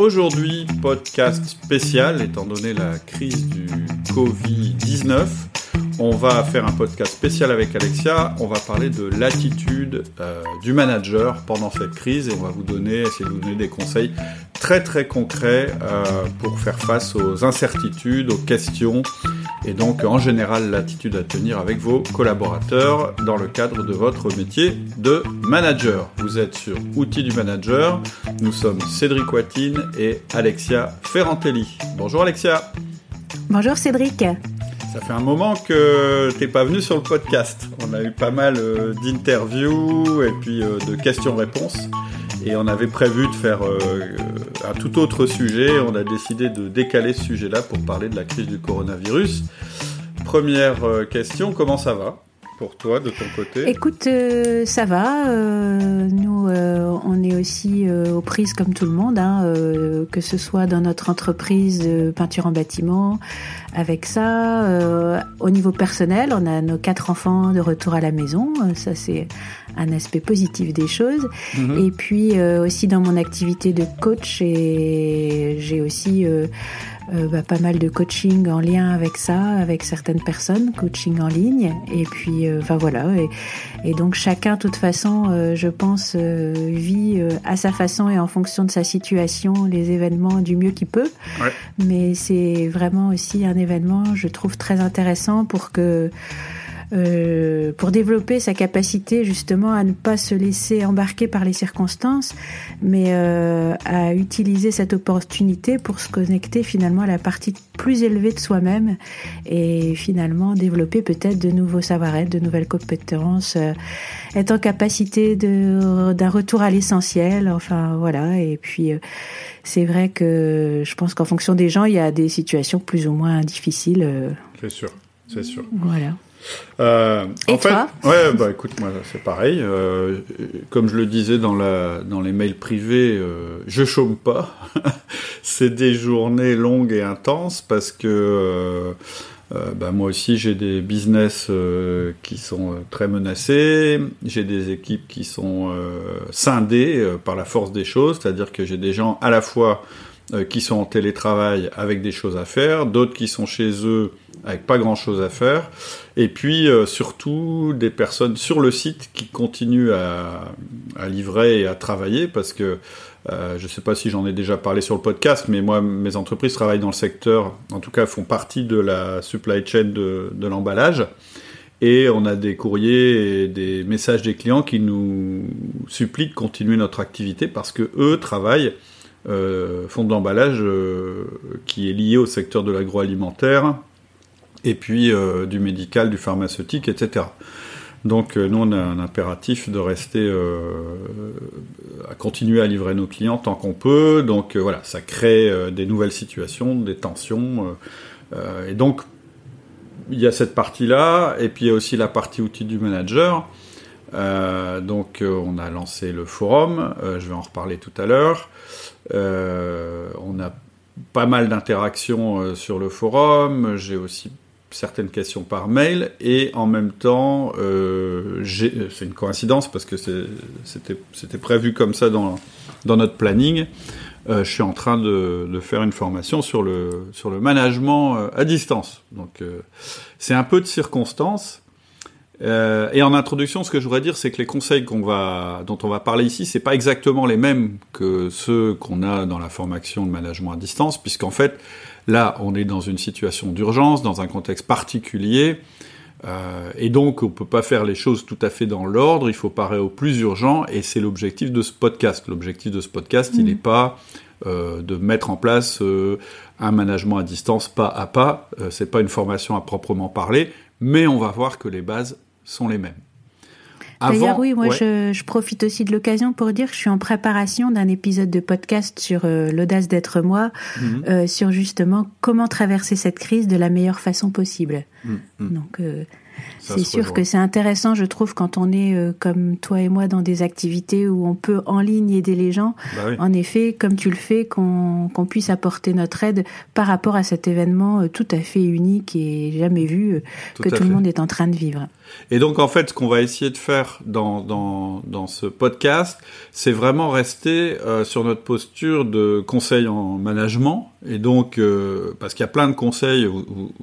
Aujourd'hui, podcast spécial, étant donné la crise du Covid-19. On va faire un podcast spécial avec Alexia. On va parler de l'attitude du manager pendant cette crise et on va essayer de vous donner des conseils très très concrets pour faire face aux incertitudes, aux questions et donc en général l'attitude à tenir avec vos collaborateurs dans le cadre de votre métier de manager. Vous êtes sur Outils du Manager. Nous sommes Cédric Watine et Alexia Ferrantelli. Bonjour Alexia. Bonjour Cédric. Ça fait un moment que t'es pas venu sur le podcast. On a eu pas mal d'interviews et puis de questions-réponses. Et on avait prévu de faire un tout autre sujet. On a décidé de décaler ce sujet-là pour parler de la crise du coronavirus. Première question, comment ça va pour toi de ton côté? Écoute, ça va. Nous, on est aussi aux prises comme tout le monde, que ce soit dans notre entreprise de peinture en bâtiment, avec ça. Au niveau personnel, on a nos 4 enfants de retour à la maison. Ça, c'est un aspect positif des choses. Mmh. Et puis, aussi dans mon activité de coach, et j'ai aussi pas mal de coaching en lien avec ça, avec certaines personnes, coaching en ligne. Et puis, voilà. Et donc, chacun, de toute façon, je pense, vit à sa façon et en fonction de sa situation les événements du mieux qu'il peut. Ouais. Mais c'est vraiment aussi un événement, je trouve, très intéressant pour développer sa capacité justement à ne pas se laisser embarquer par les circonstances, mais à utiliser cette opportunité pour se connecter finalement à la partie plus élevée de soi-même et finalement développer peut-être de nouveaux savoir-être, de nouvelles compétences, être en capacité d'un retour à l'essentiel, enfin voilà. Et puis c'est vrai que je pense qu'en fonction des gens, il y a des situations plus ou moins difficiles. C'est sûr. Voilà. Écoute, moi c'est pareil. Comme je le disais dans les mails privés, je chôme pas. C'est des journées longues et intenses parce que moi aussi j'ai des business qui sont très menacés. J'ai des équipes qui sont scindées par la force des choses, c'est-à-dire que j'ai des gens à la fois qui sont en télétravail avec des choses à faire, d'autres qui sont chez eux avec pas grand-chose à faire, et puis surtout des personnes sur le site qui continuent à livrer et à travailler, parce que je sais pas si j'en ai déjà parlé sur le podcast, mais moi, mes entreprises travaillent dans le secteur, en tout cas font partie de la supply chain de l'emballage, et on a des courriers et des messages des clients qui nous supplient de continuer notre activité, parce que eux travaillent fonds d'emballage qui est lié au secteur de l'agroalimentaire et puis du médical, du pharmaceutique, etc. Donc nous on a un impératif de rester à continuer à livrer nos clients tant qu'on peut, donc voilà, ça crée des nouvelles situations, des tensions, et donc il y a cette partie-là, et puis il y a aussi la partie outils du manager. On a lancé le forum, je vais en reparler tout à l'heure. On a pas mal d'interactions sur le forum, j'ai aussi certaines questions par mail, et en même temps, c'est une coïncidence parce que c'était prévu comme ça dans notre planning, je suis en train de faire une formation sur le management à distance. Donc c'est un peu de circonstance. Et en introduction, ce que je voudrais dire, c'est que les conseils dont on va parler ici, c'est pas exactement les mêmes que ceux qu'on a dans la formation de management à distance, puisqu'en fait, là, on est dans une situation d'urgence, dans un contexte particulier, et donc on peut pas faire les choses tout à fait dans l'ordre, il faut parer au plus urgent, et c'est l'objectif de ce podcast. L'objectif de ce podcast, il n'est pas de mettre en place un management à distance pas à pas, c'est pas une formation à proprement parler, mais on va voir que les bases sont les mêmes. D'ailleurs, oui, moi, ouais. Je profite aussi de l'occasion pour dire que je suis en préparation d'un épisode de podcast sur l'audace d'être moi, sur justement comment traverser cette crise de la meilleure façon possible. Mmh. Donc, C'est sûr que c'est intéressant, je trouve, quand on est comme toi et moi dans des activités où on peut en ligne aider les gens. Bah oui. En effet, comme tu le fais, qu'on puisse apporter notre aide par rapport à cet événement tout à fait unique et jamais vu que tout le monde est en train de vivre. Et donc, en fait, ce qu'on va essayer de faire dans ce podcast, c'est vraiment rester sur notre posture de conseil en management. Et donc, parce qu'il y a plein de conseils,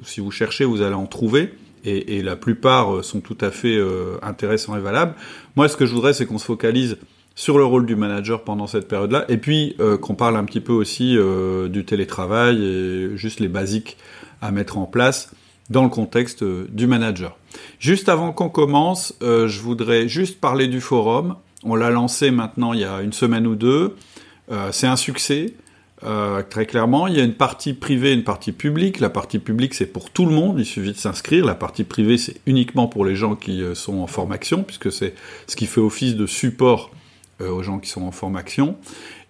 si vous cherchez, vous allez en trouver. Et la plupart sont tout à fait intéressants et valables. Moi, ce que je voudrais, c'est qu'on se focalise sur le rôle du manager pendant cette période-là. Et puis, qu'on parle un petit peu aussi du télétravail et juste les basiques à mettre en place dans le contexte du manager. Juste avant qu'on commence, je voudrais juste parler du forum. On l'a lancé maintenant il y a une semaine ou deux. C'est un succès, très clairement. Il y a une partie privée et une partie publique. La partie publique, c'est pour tout le monde. Il suffit de s'inscrire. La partie privée, c'est uniquement pour les gens qui sont en formation, puisque c'est ce qui fait office de support aux gens qui sont en formation.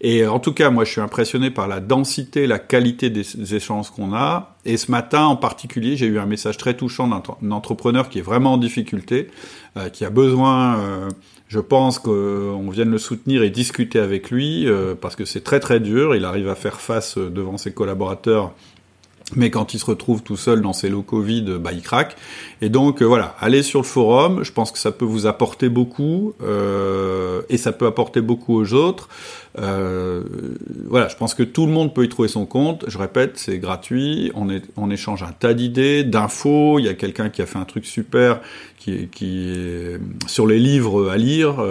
Et en tout cas, moi, je suis impressionné par la densité, la qualité des échanges qu'on a. Et ce matin, en particulier, j'ai eu un message très touchant d'un entrepreneur qui est vraiment en difficulté, qui a besoin, je pense, qu'on vienne le soutenir et discuter avec lui, parce que c'est très, très dur. Il arrive à faire face devant ses collaborateurs, mais quand il se retrouve tout seul dans ses locaux vides, bah, il craque. Et donc, voilà, allez sur le forum. Je pense que ça peut vous apporter beaucoup, et ça peut apporter beaucoup aux autres. Voilà, je pense que tout le monde peut y trouver son compte. Je répète, c'est gratuit. On échange un tas d'idées, d'infos. Il y a quelqu'un qui a fait un truc super qui est sur les livres à lire,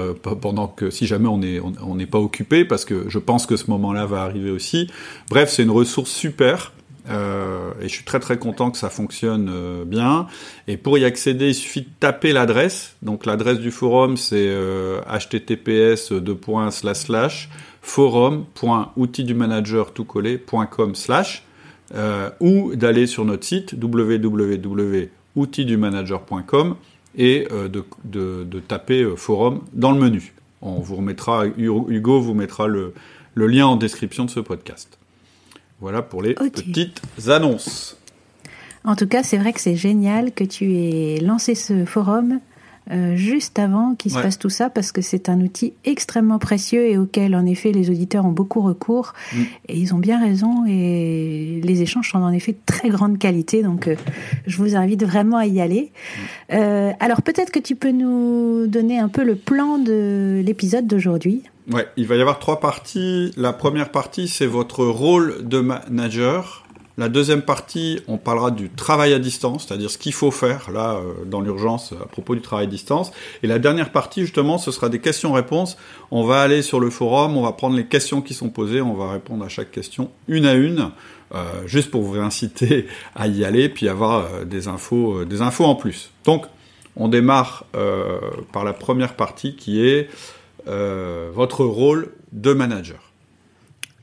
pendant que, si jamais on n'est pas occupé, parce que je pense que ce moment-là va arriver aussi. Bref, c'est une ressource super. Et je suis très très content que ça fonctionne bien. Et pour y accéder, il suffit de taper l'adresse. Donc l'adresse du forum, c'est https://forum.outildumanager.com/ ou d'aller sur notre site www.outildumanager.com et de taper forum dans le menu. Hugo vous mettra le lien en description de ce podcast. Voilà pour les petites annonces. En tout cas, c'est vrai que c'est génial que tu aies lancé ce forum juste avant qu'il se passe tout ça, parce que c'est un outil extrêmement précieux et auquel, en effet, les auditeurs ont beaucoup recours. Et ils ont bien raison, et les échanges sont en effet de très grande qualité. Donc, je vous invite vraiment à y aller. Alors, peut-être que tu peux nous donner un peu le plan de l'épisode d'aujourd'hui. Ouais, il va y avoir 3 parties. La première partie, c'est votre rôle de manager. La deuxième partie, on parlera du travail à distance, c'est-à-dire ce qu'il faut faire, là, dans l'urgence, à propos du travail à distance. Et la dernière partie, justement, ce sera des questions-réponses. On va aller sur le forum, on va prendre les questions qui sont posées, on va répondre à chaque question une à une, juste pour vous inciter à y aller, puis avoir des infos en plus. Donc, on démarre par la première partie qui est votre rôle de manager.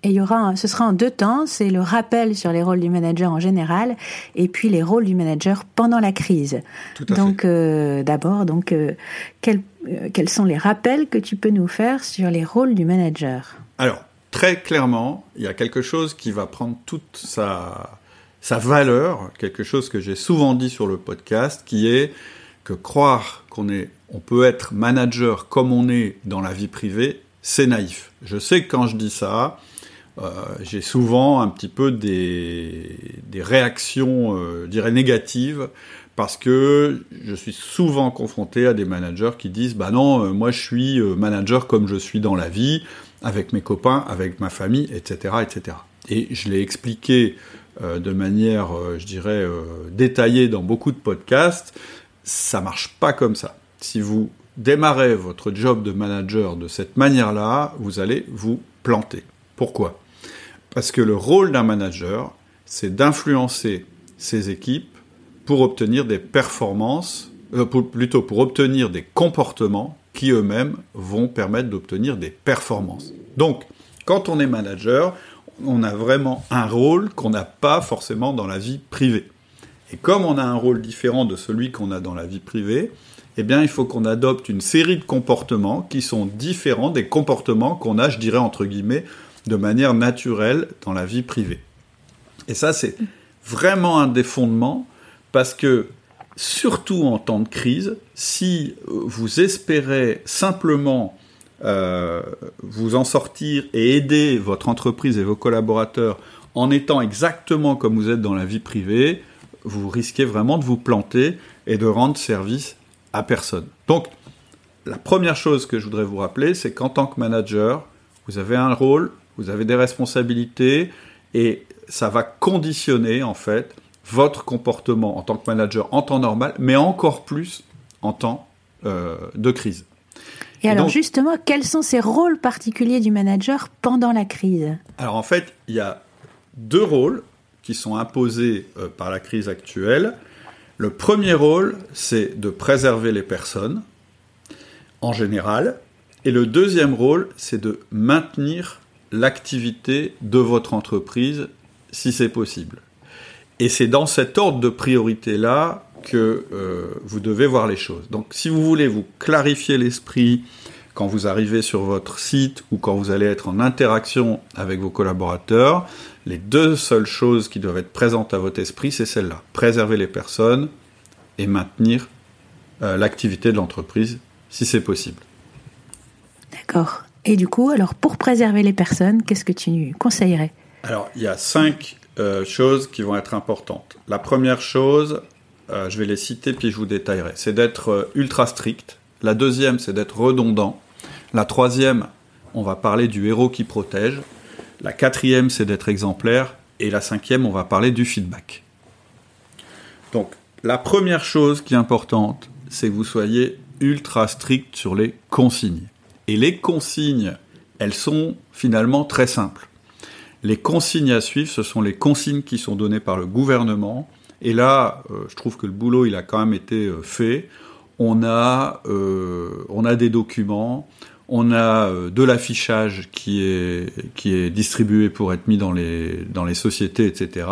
Et ce sera en 2 temps, c'est le rappel sur les rôles du manager en général, et puis les rôles du manager pendant la crise. Tout à fait. Donc d'abord, quels sont les rappels que tu peux nous faire sur les rôles du manager ? Alors, très clairement, il y a quelque chose qui va prendre toute sa valeur, quelque chose que j'ai souvent dit sur le podcast, qui est que croire on peut être manager comme on est dans la vie privée, c'est naïf. Je sais que quand je dis ça, j'ai souvent un petit peu des réactions, je dirais, négatives, parce que je suis souvent confronté à des managers qui disent « Bah non, moi je suis manager comme je suis dans la vie, avec mes copains, avec ma famille, etc. etc. » Et je l'ai expliqué de manière, je dirais, détaillée dans beaucoup de podcasts, ça marche pas comme ça. Si vous démarrez votre job de manager de cette manière-là, vous allez vous planter. Pourquoi ? Parce que le rôle d'un manager, c'est d'influencer ses équipes pour obtenir des performances, pour obtenir des comportements qui eux-mêmes vont permettre d'obtenir des performances. Donc, quand on est manager, on a vraiment un rôle qu'on n'a pas forcément dans la vie privée. Et comme on a un rôle différent de celui qu'on a dans la vie privée, eh bien, il faut qu'on adopte une série de comportements qui sont différents des comportements qu'on a, je dirais, entre guillemets, de manière naturelle dans la vie privée. Et ça, c'est vraiment un des fondements, parce que surtout en temps de crise, si vous espérez simplement vous en sortir et aider votre entreprise et vos collaborateurs en étant exactement comme vous êtes dans la vie privée, vous risquez vraiment de vous planter et de rendre service à personne. Donc, la première chose que je voudrais vous rappeler, c'est qu'en tant que manager, vous avez un rôle, vous avez des responsabilités et ça va conditionner en fait votre comportement en tant que manager en temps normal, mais encore plus en temps de crise. Et alors donc, justement, quels sont ces rôles particuliers du manager pendant la crise ? Alors en fait, il y a deux rôles qui sont imposés par la crise actuelle. Le premier rôle, c'est de préserver les personnes, en général. Et le deuxième rôle, c'est de maintenir l'activité de votre entreprise, si c'est possible. Et c'est dans cet ordre de priorité-là que vous devez voir les choses. Donc, si vous voulez vous clarifier l'esprit quand vous arrivez sur votre site ou quand vous allez être en interaction avec vos collaborateurs, les deux seules choses qui doivent être présentes à votre esprit, c'est celle-là. Préserver les personnes et maintenir l'activité de l'entreprise, si c'est possible. D'accord. Et du coup, alors pour préserver les personnes, qu'est-ce que tu conseillerais ? Alors, il y a 5 choses qui vont être importantes. La première chose, je vais les citer puis je vous détaillerai, c'est d'être ultra strict. La deuxième, c'est d'être redondant. La troisième, on va parler du héros qui protège. La quatrième, c'est d'être exemplaire. Et la cinquième, on va parler du feedback. Donc, la première chose qui est importante, c'est que vous soyez ultra strict sur les consignes. Et les consignes, elles sont finalement très simples. Les consignes à suivre, ce sont les consignes qui sont données par le gouvernement. Et là, je trouve que le boulot, il a quand même été fait. On a des documents, on a de l'affichage qui est distribué pour être mis dans les sociétés, etc.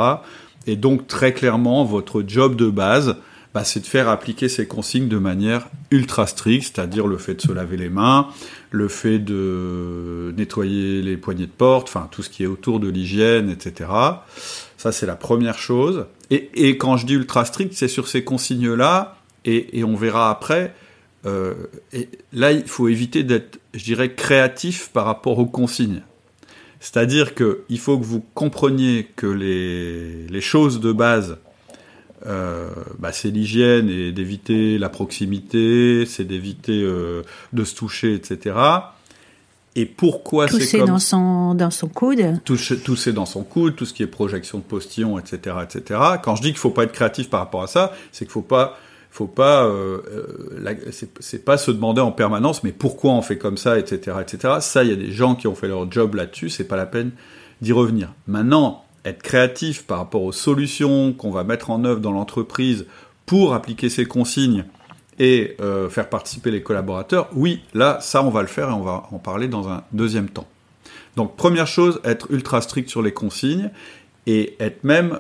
Et donc, très clairement, votre job de base, c'est de faire appliquer ces consignes de manière ultra stricte, c'est-à-dire le fait de se laver les mains, le fait de nettoyer les poignées de porte, enfin tout ce qui est autour de l'hygiène, etc. Ça, c'est la première chose. Et quand je dis ultra strict, c'est sur ces consignes-là, et on verra après. Et là, il faut éviter d'être, je dirais, créatif par rapport aux consignes. C'est-à-dire qu'il faut que vous compreniez que les choses de base, c'est l'hygiène et d'éviter la proximité, c'est d'éviter de se toucher, etc. Et pourquoi tousser c'est comme... dans son coude. Tousser dans son coude, tout ce qui est projection de postillon, etc., etc. Quand je dis qu'il ne faut pas être créatif par rapport à ça, c'est qu'il ne faut pas c'est pas se demander en permanence mais pourquoi on fait comme ça, etc., etc. Ça, il y a des gens qui ont fait leur job là-dessus, c'est pas la peine d'y revenir. Maintenant, être créatif par rapport aux solutions qu'on va mettre en œuvre dans l'entreprise pour appliquer ces consignes et faire participer les collaborateurs, oui, là, ça, on va le faire et on va en parler dans un deuxième temps. Donc, première chose, être ultra strict sur les consignes et être même...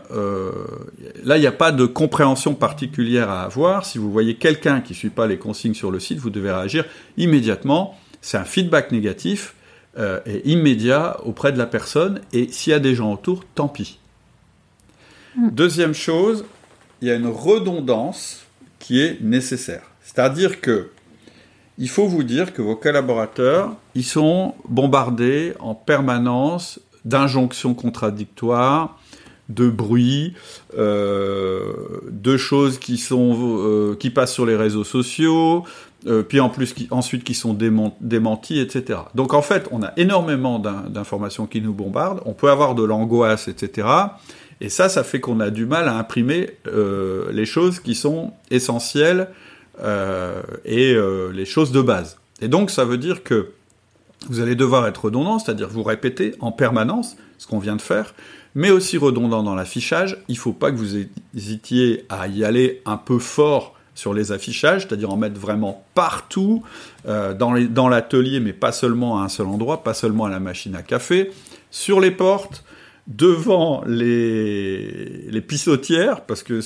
là, il n'y a pas de compréhension particulière à avoir. Si vous voyez quelqu'un qui ne suit pas les consignes sur le site, vous devez réagir immédiatement. C'est un feedback négatif. Et immédiat auprès de la personne, et s'il y a des gens autour, tant pis. Deuxième chose, il y a une redondance qui est nécessaire. C'est-à-dire que il faut vous dire que vos collaborateurs, ils sont bombardés en permanence d'injonctions contradictoires, de bruit, de choses qui passent sur les réseaux sociaux, puis en plus ensuite qui sont démenties, etc. Donc en fait, on a énormément d'informations qui nous bombardent, on peut avoir de l'angoisse, etc. Et ça fait qu'on a du mal à imprimer les choses qui sont essentielles et les choses de base. Et donc ça veut dire que vous allez devoir être redondant, c'est-à-dire vous répétez en permanence ce qu'on vient de faire, mais aussi redondant dans l'affichage. Il ne faut pas que vous hésitiez à y aller un peu fort sur les affichages, c'est-à-dire en mettre vraiment partout, dans l'atelier, mais pas seulement à un seul endroit, pas seulement à la machine à café, sur les portes, devant les pissotières, parce que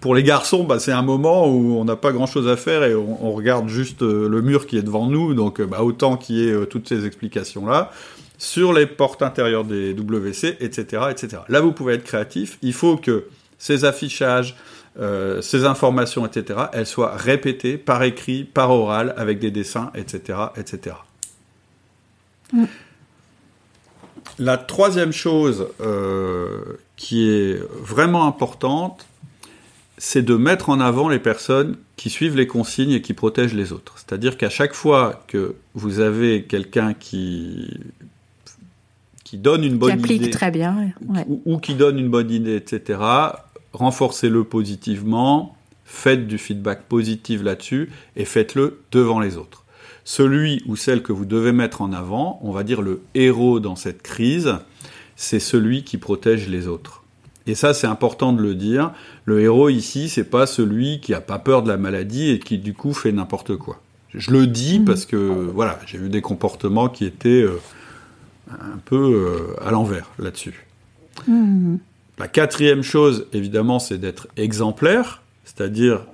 pour les garçons, c'est un moment où on n'a pas grand-chose à faire et on regarde juste le mur qui est devant nous, donc autant qu'il y ait toutes ces explications-là, sur les portes intérieures des WC, etc., etc. Là, vous pouvez être créatif. Il faut que ces affichages, ces informations, etc., elles soient répétées par écrit, par oral, avec des dessins, etc., etc. Mm. La troisième chose qui est vraiment importante, c'est de mettre en avant les personnes qui suivent les consignes et qui protègent les autres. C'est-à-dire qu'à chaque fois que vous avez quelqu'un qui donne une bonne idée... Qui applique très bien. Ouais. Ou qui donne une bonne idée, etc., renforcez-le positivement, faites du feedback positif là-dessus et faites-le devant les autres. Celui ou celle que vous devez mettre en avant, on va dire le héros dans cette crise, c'est celui qui protège les autres. Et ça, c'est important de le dire. Le héros ici, c'est pas celui qui a pas peur de la maladie et qui, du coup, fait n'importe quoi. Je le dis parce que, voilà, j'ai eu des comportements qui étaient un peu à l'envers là-dessus. Mmh. La quatrième chose, évidemment, c'est d'être exemplaire. C'est-à-dire,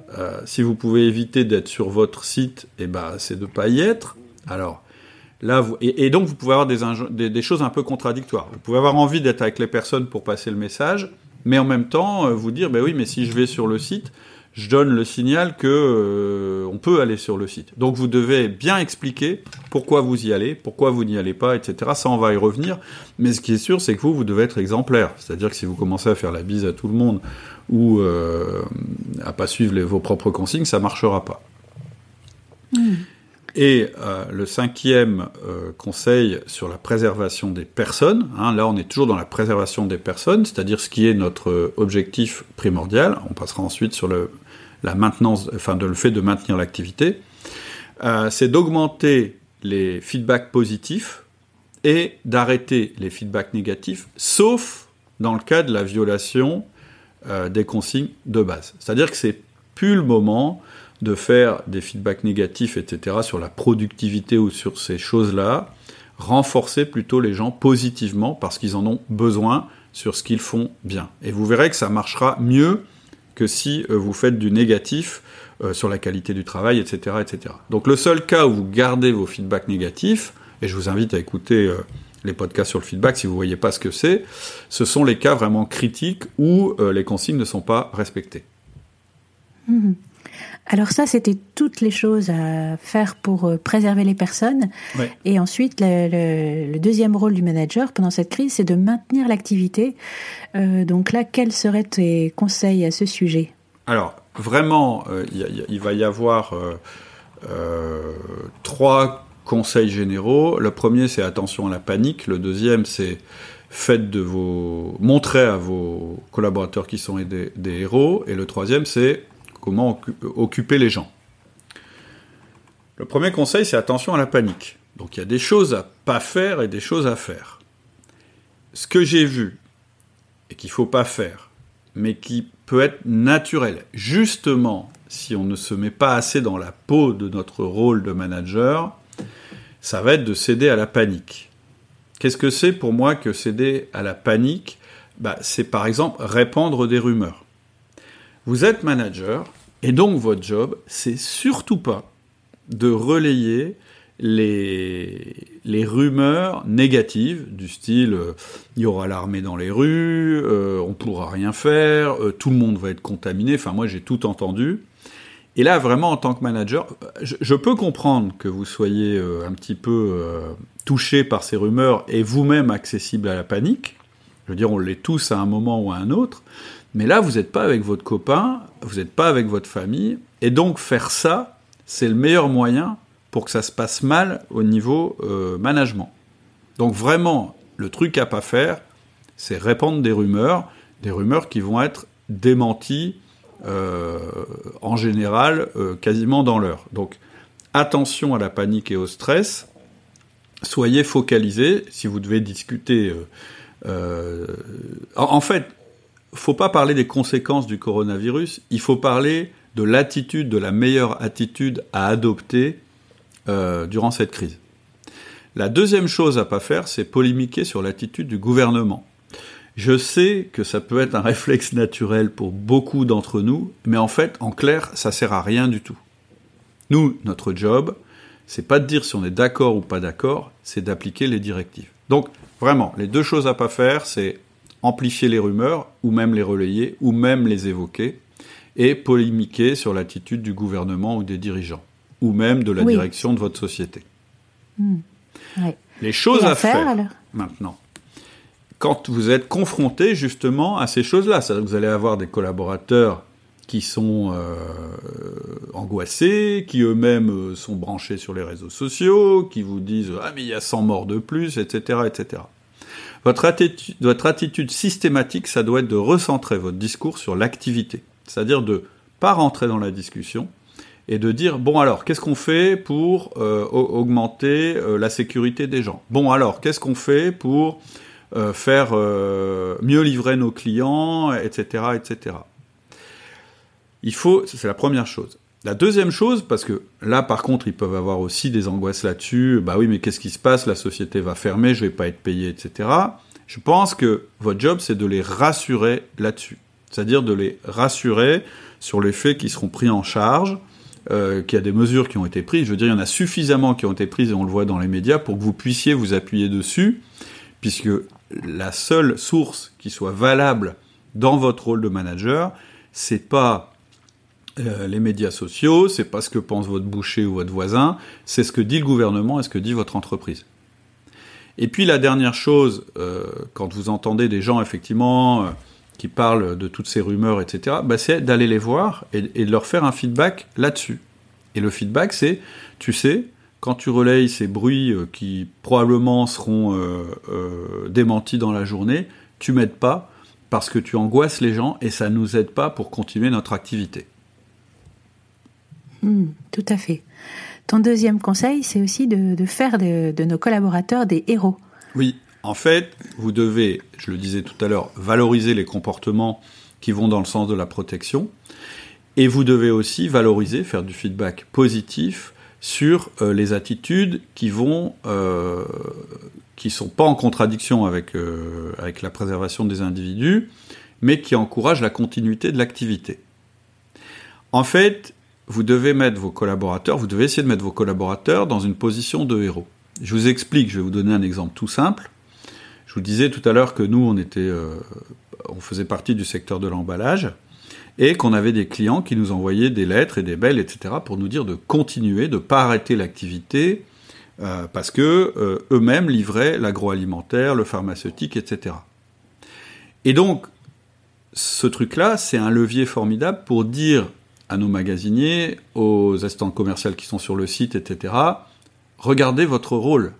si vous pouvez éviter d'être sur votre site, eh ben, c'est de ne pas y être. Alors, là, donc, vous pouvez avoir des choses un peu contradictoires. Vous pouvez avoir envie d'être avec les personnes pour passer le message, mais en même temps, vous dire, ben oui, mais si je vais sur le site, je donne le signal qu'on peut aller sur le site. Donc, vous devez bien expliquer pourquoi vous y allez, pourquoi vous n'y allez pas, etc. Ça, on va y revenir. Mais ce qui est sûr, c'est que vous devez être exemplaire. C'est-à-dire que si vous commencez à faire la bise à tout le monde ou à pas suivre vos propres consignes, ça marchera pas. Mmh. Et le cinquième conseil sur la préservation des personnes, hein, là on est toujours dans la préservation des personnes, c'est-à-dire ce qui est notre objectif primordial, on passera ensuite sur la maintenance, enfin le fait de maintenir l'activité, c'est d'augmenter les feedbacks positifs et d'arrêter les feedbacks négatifs, sauf dans le cas de la violation des consignes de base. C'est-à-dire que c'est plus le moment de faire des feedbacks négatifs, etc., sur la productivité ou sur ces choses-là. Renforcer plutôt les gens positivement parce qu'ils en ont besoin sur ce qu'ils font bien. Et vous verrez que ça marchera mieux que si vous faites du négatif sur la qualité du travail, etc., etc. Donc le seul cas où vous gardez vos feedbacks négatifs, et je vous invite à écouter... les podcasts sur le feedback, si vous ne voyez pas ce que c'est, ce sont les cas vraiment critiques où les consignes ne sont pas respectées. Mmh. Alors ça, c'était toutes les choses à faire pour préserver les personnes. Ouais. Et ensuite, le deuxième rôle du manager pendant cette crise, c'est de maintenir l'activité. Donc là, quels seraient tes conseils à ce sujet ? Alors, vraiment, il va y avoir trois conseils généraux. Le premier, c'est attention à la panique. Le deuxième, c'est montrez à vos collaborateurs qui sont des héros. Et le troisième, c'est comment occuper les gens. Le premier conseil, c'est attention à la panique. Donc, il y a des choses à pas faire et des choses à faire. Ce que j'ai vu et qu'il faut pas faire, mais qui peut être naturel, justement, si on ne se met pas assez dans la peau de notre rôle de manager, ça va être de céder à la panique. Qu'est-ce que c'est pour moi que céder à la panique ? Bah, c'est par exemple répandre des rumeurs. Vous êtes manager, et donc votre job, c'est surtout pas de relayer les rumeurs négatives, du style « il y aura l'armée dans les rues »,« on pourra rien faire »,« tout le monde va être contaminé », enfin moi j'ai tout entendu. Et là, vraiment, en tant que manager, je peux comprendre que vous soyez un petit peu touché par ces rumeurs et vous-même accessible à la panique. Je veux dire, on l'est tous à un moment ou à un autre. Mais là, vous n'êtes pas avec votre copain, vous n'êtes pas avec votre famille. Et donc, faire ça, c'est le meilleur moyen pour que ça se passe mal au niveau management. Donc vraiment, le truc à pas faire, c'est répandre des rumeurs qui vont être démenties, en général, quasiment dans l'heure. Donc, attention à la panique et au stress. Soyez focalisés. Si vous devez discuter... En fait, il ne faut pas parler des conséquences du coronavirus. Il faut parler de l'attitude, de la meilleure attitude à adopter durant cette crise. La deuxième chose à ne pas faire, c'est polémiquer sur l'attitude du gouvernement. Je sais que ça peut être un réflexe naturel pour beaucoup d'entre nous, mais en fait, en clair, ça sert à rien du tout. Nous, notre job, c'est pas de dire si on est d'accord ou pas d'accord, c'est d'appliquer les directives. Donc, vraiment, les deux choses à pas faire, c'est amplifier les rumeurs, ou même les relayer, ou même les évoquer. et polémiquer sur l'attitude du gouvernement ou des dirigeants, ou même de la direction de votre société. Mmh. Ouais. Les choses à faire maintenant. Quand vous êtes confronté justement à ces choses-là, c'est-à-dire que vous allez avoir des collaborateurs qui sont angoissés, qui eux-mêmes sont branchés sur les réseaux sociaux, qui vous disent « Ah, mais il y a 100 morts de plus », etc., etc. Votre attitude systématique, ça doit être de recentrer votre discours sur l'activité, c'est-à-dire de ne pas rentrer dans la discussion et de dire « Bon alors, qu'est-ce qu'on fait pour augmenter la sécurité des gens ? Bon alors, qu'est-ce qu'on fait pour... faire mieux livrer nos clients, etc., etc. C'est la première chose. La deuxième chose, parce que là, par contre, ils peuvent avoir aussi des angoisses là-dessus. Bah oui, mais qu'est-ce qui se passe ? La société va fermer, je vais pas être payé, etc. Je pense que votre job, c'est de les rassurer là-dessus. C'est-à-dire de les rassurer sur les faits qu'ils seront pris en charge, qu'il y a des mesures qui ont été prises. Je veux dire, il y en a suffisamment qui ont été prises, et on le voit dans les médias, pour que vous puissiez vous appuyer dessus. Puisque la seule source qui soit valable dans votre rôle de manager, c'est pas les médias sociaux, c'est pas ce que pense votre boucher ou votre voisin, c'est ce que dit le gouvernement et ce que dit votre entreprise. Et puis la dernière chose, quand vous entendez des gens effectivement qui parlent de toutes ces rumeurs, etc., bah, c'est d'aller les voir et de leur faire un feedback là-dessus. Et le feedback, c'est, tu sais... Quand tu relayes ces bruits qui probablement seront démentis dans la journée, tu m'aides pas parce que tu angoisses les gens et ça ne nous aide pas pour continuer notre activité. Mmh, tout à fait. Ton deuxième conseil, c'est aussi de faire de nos collaborateurs des héros. Oui, en fait, vous devez, je le disais tout à l'heure, valoriser les comportements qui vont dans le sens de la protection et vous devez aussi valoriser, faire du feedback positif sur les attitudes qui sont pas en contradiction avec la préservation des individus, mais qui encouragent la continuité de l'activité. En fait, vous devez essayer de mettre vos collaborateurs dans une position de héros. Je vous explique, je vais vous donner un exemple tout simple. Je vous disais tout à l'heure que nous, on faisait partie du secteur de l'emballage, et qu'on avait des clients qui nous envoyaient des lettres et des mails, etc., pour nous dire de continuer, de ne pas arrêter l'activité, parce que eux-mêmes livraient l'agroalimentaire, le pharmaceutique, etc. Et donc, ce truc-là, c'est un levier formidable pour dire à nos magasiniers, aux assistantes commerciales qui sont sur le site, etc., regardez votre rôle,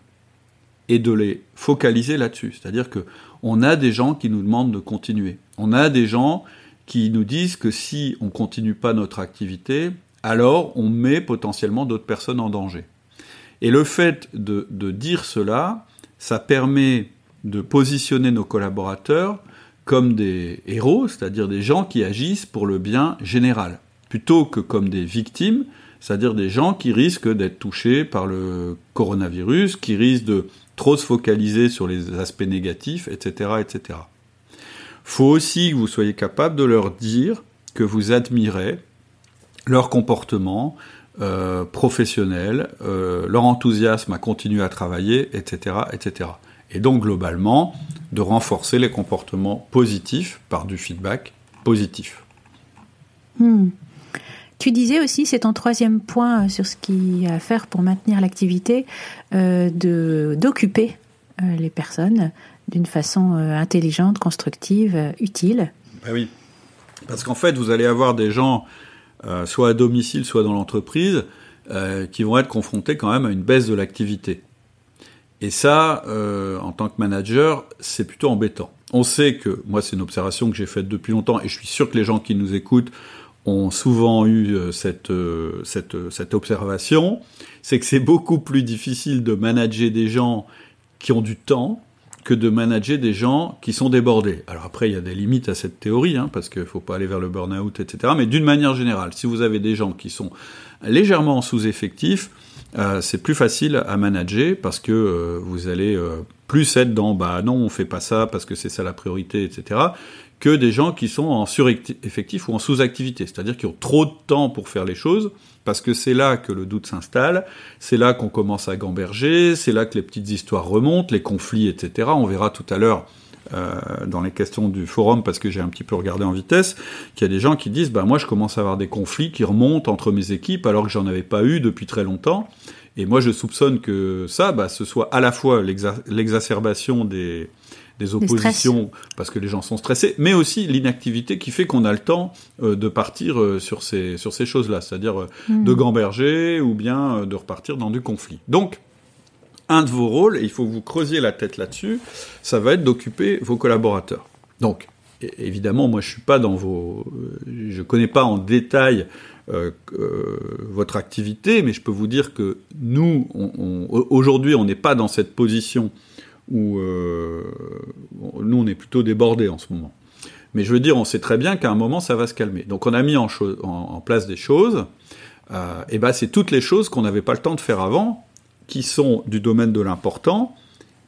et de les focaliser là-dessus. C'est-à-dire qu'on a des gens qui nous demandent de continuer. On a des gens... qui nous disent que si on ne continue pas notre activité, alors on met potentiellement d'autres personnes en danger. Et le fait de dire cela, ça permet de positionner nos collaborateurs comme des héros, c'est-à-dire des gens qui agissent pour le bien général, plutôt que comme des victimes, c'est-à-dire des gens qui risquent d'être touchés par le coronavirus, qui risquent de trop se focaliser sur les aspects négatifs, etc., etc. Il faut aussi que vous soyez capable de leur dire que vous admirez leur comportement professionnel, leur enthousiasme à continuer à travailler, etc., etc. Et donc, globalement, de renforcer les comportements positifs par du feedback positif. Hmm. Tu disais aussi, c'est ton troisième point sur ce qu'il y a à faire pour maintenir l'activité, d'occuper les personnes d'une façon intelligente, constructive, utile. Ben oui, parce qu'en fait, vous allez avoir des gens, soit à domicile, soit dans l'entreprise, qui vont être confrontés quand même à une baisse de l'activité. Et ça, en tant que manager, c'est plutôt embêtant. On sait que, moi, c'est une observation que j'ai faite depuis longtemps, et je suis sûr que les gens qui nous écoutent ont souvent eu cette observation, c'est que c'est beaucoup plus difficile de manager des gens qui ont du temps, que de manager des gens qui sont débordés. Alors après, il y a des limites à cette théorie, hein, parce qu'il ne faut pas aller vers le burn-out, etc. Mais d'une manière générale, si vous avez des gens qui sont légèrement en sous-effectif, c'est plus facile à manager, parce que vous allez plus être dans « bah non, on ne fait pas ça, parce que c'est ça la priorité, etc. » que des gens qui sont en sureffectif ou en sous-activité, c'est-à-dire qui ont trop de temps pour faire les choses, parce que c'est là que le doute s'installe, c'est là qu'on commence à gamberger, c'est là que les petites histoires remontent, les conflits, etc. On verra tout à l'heure dans les questions du forum, parce que j'ai un petit peu regardé en vitesse, qu'il y a des gens qui disent « moi, je commence à avoir des conflits qui remontent entre mes équipes alors que j'en avais pas eu depuis très longtemps ». Et moi, je soupçonne que ça, ce soit à la fois l'exacerbation des oppositions, parce que les gens sont stressés, mais aussi l'inactivité qui fait qu'on a le temps de partir sur ces choses-là, c'est-à-dire de gamberger ou bien de repartir dans du conflit. Donc, un de vos rôles, et il faut que vous creusiez la tête là-dessus, ça va être d'occuper vos collaborateurs. Donc, évidemment, moi, je connais pas en détail votre activité, mais je peux vous dire que nous, aujourd'hui, on n'est pas dans cette position où nous, on est plutôt débordés en ce moment. Mais je veux dire, on sait très bien qu'à un moment, ça va se calmer. Donc, on a mis en place des choses. C'est toutes les choses qu'on n'avait pas le temps de faire avant, qui sont du domaine de l'important,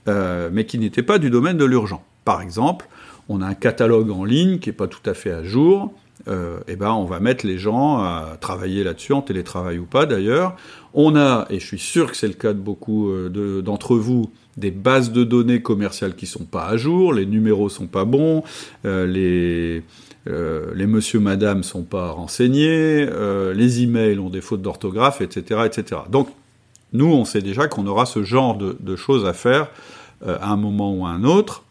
mais qui n'étaient pas du domaine de l'urgent. Par exemple, on a un catalogue en ligne qui n'est pas tout à fait à jour. On va mettre les gens à travailler là-dessus, en télétravail ou pas d'ailleurs. On a, et je suis sûr que c'est le cas de beaucoup d'entre vous, des bases de données commerciales qui sont pas à jour, les numéros sont pas bons, les monsieur, madame sont pas renseignés, les emails ont des fautes d'orthographe, etc., etc. Donc, nous, on sait déjà qu'on aura ce genre de choses à faire à un moment ou à un autre.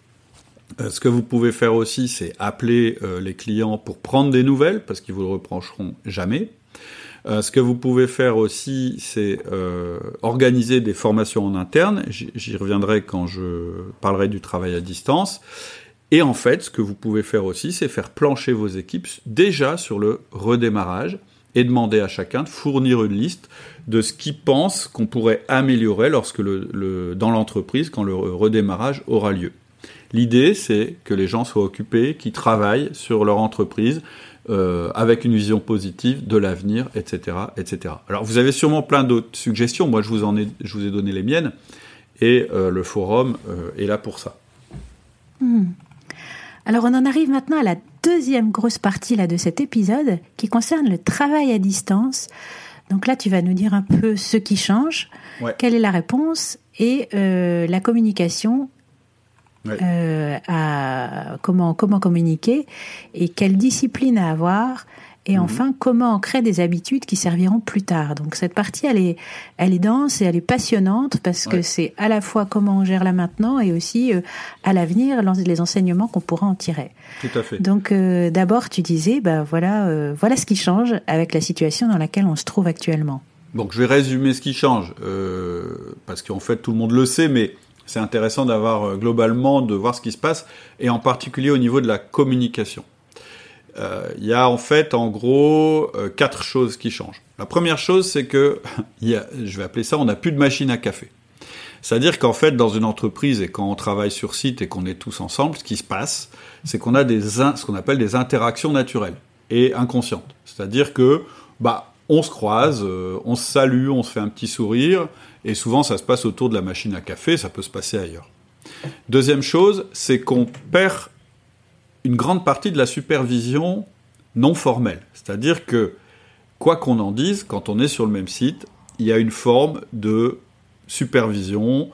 Ce que vous pouvez faire aussi, c'est appeler les clients pour prendre des nouvelles, parce qu'ils vous le reprocheront jamais. Ce que vous pouvez faire aussi, c'est organiser des formations en interne. J'y reviendrai quand je parlerai du travail à distance. Et en fait, ce que vous pouvez faire aussi, c'est faire plancher vos équipes déjà sur le redémarrage et demander à chacun de fournir une liste de ce qu'il pense qu'on pourrait améliorer lorsque dans l'entreprise, quand le redémarrage aura lieu. L'idée, c'est que les gens soient occupés, qu'ils travaillent sur leur entreprise avec une vision positive de l'avenir, etc., etc. Alors, vous avez sûrement plein d'autres suggestions. Moi, je vous ai donné les miennes. Et le forum est là pour ça. Alors, on en arrive maintenant à la deuxième grosse partie de cet épisode qui concerne le travail à distance. Donc là, tu vas nous dire un peu ce qui change, quelle est la réponse et la communication. À comment communiquer et quelle discipline à avoir et enfin comment ancrer des habitudes qui serviront plus tard. Donc cette partie elle est dense et elle est passionnante parce que c'est à la fois comment on gère là maintenant et aussi à l'avenir les enseignements qu'on pourra en tirer. Tout à fait. Donc d'abord tu disais voilà ce qui change avec la situation dans laquelle on se trouve actuellement. Donc je vais résumer ce qui change parce qu'en fait tout le monde le sait mais c'est intéressant de voir ce qui se passe, et en particulier au niveau de la communication. Il y a en fait, en gros, 4 choses qui changent. La première chose, c'est que, je vais appeler ça, on n'a plus de machine à café. C'est-à-dire qu'en fait, dans une entreprise, et quand on travaille sur site et qu'on est tous ensemble, ce qui se passe, c'est qu'on a ce qu'on appelle des interactions naturelles et inconscientes. C'est-à-dire que, on se croise, on se salue, on se fait un petit sourire, et souvent ça se passe autour de la machine à café, ça peut se passer ailleurs. Deuxième chose, c'est qu'on perd une grande partie de la supervision non formelle. C'est-à-dire que, quoi qu'on en dise, quand on est sur le même site, il y a une forme de supervision,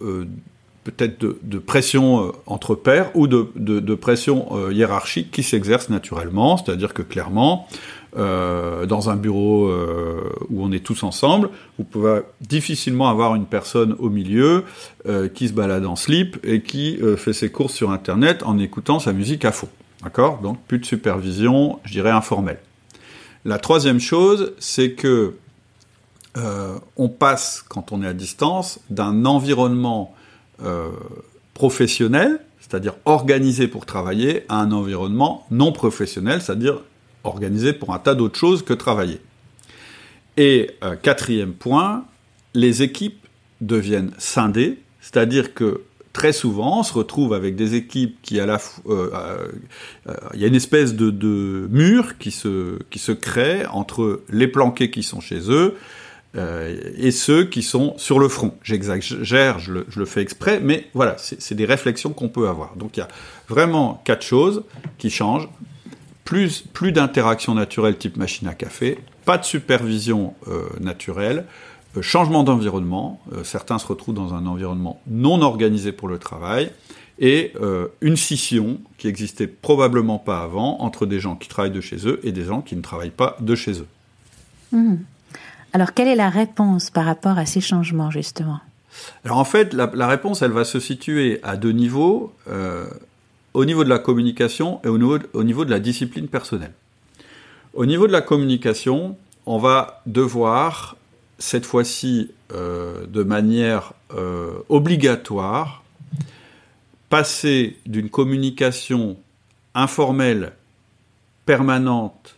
peut-être de pression entre pairs, ou de pression hiérarchique qui s'exerce naturellement, c'est-à-dire que clairement, dans un bureau où on est tous ensemble, vous pouvez difficilement avoir une personne au milieu qui se balade en slip et qui fait ses courses sur Internet en écoutant sa musique à fond. D'accord ? Donc, plus de supervision, je dirais, informelle. La troisième chose, c'est que on passe, quand on est à distance, d'un environnement professionnel, c'est-à-dire organisé pour travailler, à un environnement non professionnel, c'est-à-dire organisé pour un tas d'autres choses que travailler. Et quatrième point, les équipes deviennent scindées, c'est-à-dire que très souvent, on se retrouve avec des équipes qui, à la il y a une espèce de mur qui se crée entre les planqués qui sont chez eux et ceux qui sont sur le front. J'exagère, je le fais exprès, mais voilà, c'est des réflexions qu'on peut avoir. Donc il y a vraiment 4 choses qui changent. Plus d'interaction naturelle type machine à café, pas de supervision naturelle, changement d'environnement, certains se retrouvent dans un environnement non organisé pour le travail, et une scission qui n'existait probablement pas avant entre des gens qui travaillent de chez eux et des gens qui ne travaillent pas de chez eux. Mmh. Alors, quelle est la réponse par rapport à ces changements, justement ? Alors, en fait, la réponse, elle va se situer à deux niveaux, au niveau de la communication et au niveau de la discipline personnelle. Au niveau de la communication, on va devoir, cette fois-ci de manière obligatoire, passer d'une communication informelle, permanente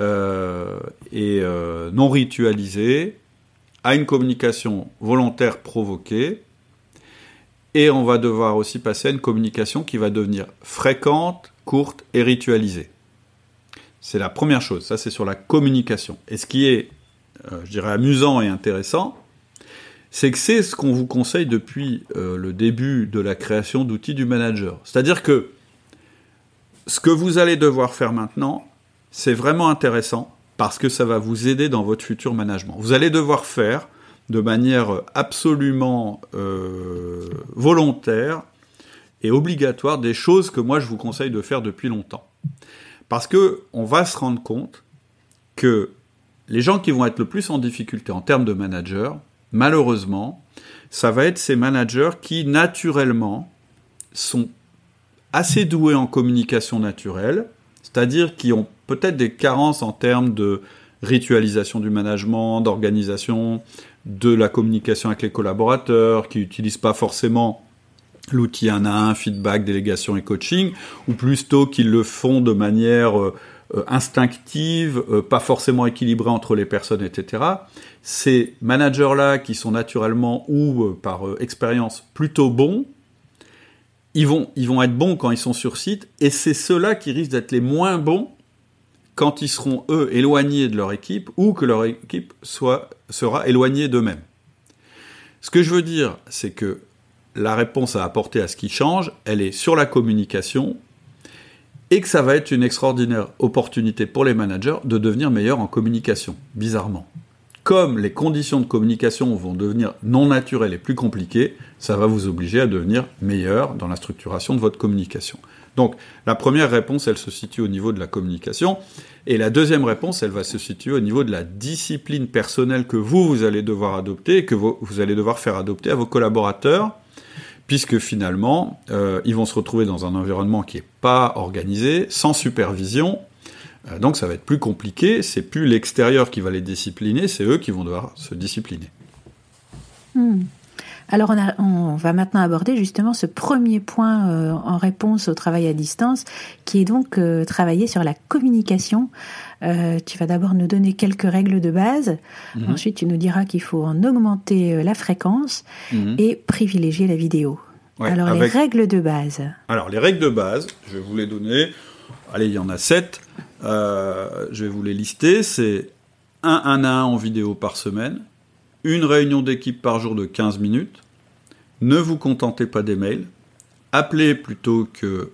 et non ritualisée, à une communication volontaire provoquée, et on va devoir aussi passer à une communication qui va devenir fréquente, courte et ritualisée. C'est la première chose, ça c'est sur la communication. Et ce qui est, je dirais, amusant et intéressant, c'est que c'est ce qu'on vous conseille depuis le début de la création d'outils du manager. C'est-à-dire que ce que vous allez devoir faire maintenant, c'est vraiment intéressant, parce que ça va vous aider dans votre futur management. Vous allez devoir faire de manière absolument volontaire et obligatoire des choses que moi je vous conseille de faire depuis longtemps. Parce qu'on va se rendre compte que les gens qui vont être le plus en difficulté en termes de managers, malheureusement, ça va être ces managers qui, naturellement, sont assez doués en communication naturelle, c'est-à-dire qui ont peut-être des carences en termes de ritualisation du management, d'organisation, de la communication avec les collaborateurs, qui n'utilisent pas forcément l'outil 1 à 1, feedback, délégation et coaching, ou plutôt qu'ils le font de manière instinctive, pas forcément équilibrée entre les personnes, etc. Ces managers-là, qui sont naturellement ou par expérience plutôt bons, ils vont être bons quand ils sont sur site, et c'est ceux-là qui risquent d'être les moins bons quand ils seront, eux, éloignés de leur équipe, ou que leur équipe sera éloignée d'eux-mêmes. Ce que je veux dire, c'est que la réponse à apporter à ce qui change, elle est sur la communication, et que ça va être une extraordinaire opportunité pour les managers de devenir meilleurs en communication, bizarrement. Comme les conditions de communication vont devenir non naturelles et plus compliquées, ça va vous obliger à devenir meilleur dans la structuration de votre communication. Donc, la première réponse, elle se situe au niveau de la communication. Et la deuxième réponse, elle va se situer au niveau de la discipline personnelle que vous allez devoir adopter et que vous allez devoir faire adopter à vos collaborateurs, puisque finalement, ils vont se retrouver dans un environnement qui n'est pas organisé, sans supervision. Donc, ça va être plus compliqué. C'est plus l'extérieur qui va les discipliner, c'est eux qui vont devoir se discipliner. Mmh. Alors, on va maintenant aborder justement ce premier point en réponse au travail à distance, qui est donc travailler sur la communication. Tu vas d'abord nous donner quelques règles de base. Mmh. Ensuite, tu nous diras qu'il faut en augmenter la fréquence et privilégier la vidéo. Ouais, alors, les règles de base. Alors, les règles de base, je vais vous les donner. Allez, il y en a 7. Je vais vous les lister. C'est 1 à 1 en vidéo par semaine. Une réunion d'équipe par jour de 15 minutes. Ne vous contentez pas des mails. Appelez plutôt que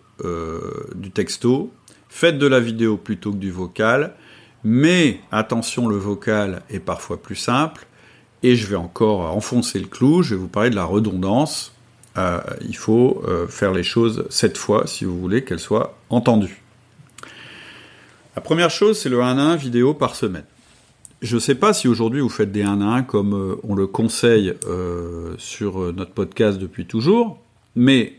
du texto. Faites de la vidéo plutôt que du vocal. Mais attention, le vocal est parfois plus simple. Et je vais encore enfoncer le clou. Je vais vous parler de la redondance. Il faut faire les choses 7 fois si vous voulez qu'elles soient entendues. La première chose, c'est le 1 à 1 vidéo par semaine. Je ne sais pas si aujourd'hui vous faites des 1 à 1 comme on le conseille sur notre podcast depuis toujours, mais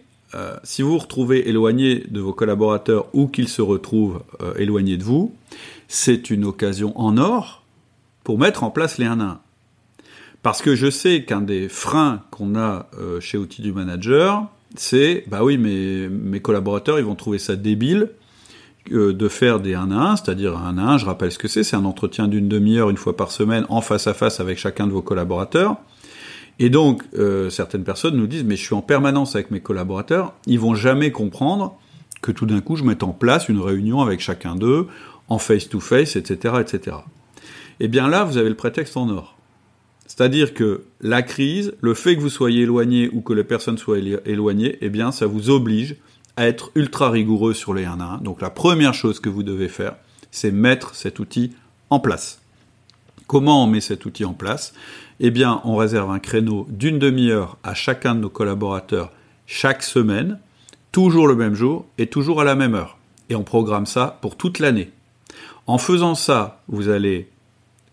si vous vous retrouvez éloigné de vos collaborateurs ou qu'ils se retrouvent éloignés de vous, c'est une occasion en or pour mettre en place les 1 à 1. Parce que je sais qu'un des freins qu'on a chez Outils du Manager, c'est « bah oui, mes collaborateurs, ils vont trouver ça débile ». De faire des 1 à 1, c'est-à-dire 1 à 1, je rappelle ce que c'est un entretien d'une demi-heure, une fois par semaine, en face-à-face avec chacun de vos collaborateurs. Et donc, certaines personnes nous disent « mais je suis en permanence avec mes collaborateurs, ils vont jamais comprendre que tout d'un coup, je mette en place une réunion avec chacun d'eux, en face-to-face, etc., etc. » Eh bien là, vous avez le prétexte en or. C'est-à-dire que la crise, le fait que vous soyez éloigné ou que les personnes soient éloignées, eh bien, ça vous oblige à être ultra rigoureux sur les 1 à 1. Donc la première chose que vous devez faire, c'est mettre cet outil en place. Comment on met cet outil en place ? Eh bien, on réserve un créneau d'une demi-heure à chacun de nos collaborateurs chaque semaine, toujours le même jour et toujours à la même heure. Et on programme ça pour toute l'année. En faisant ça, vous allez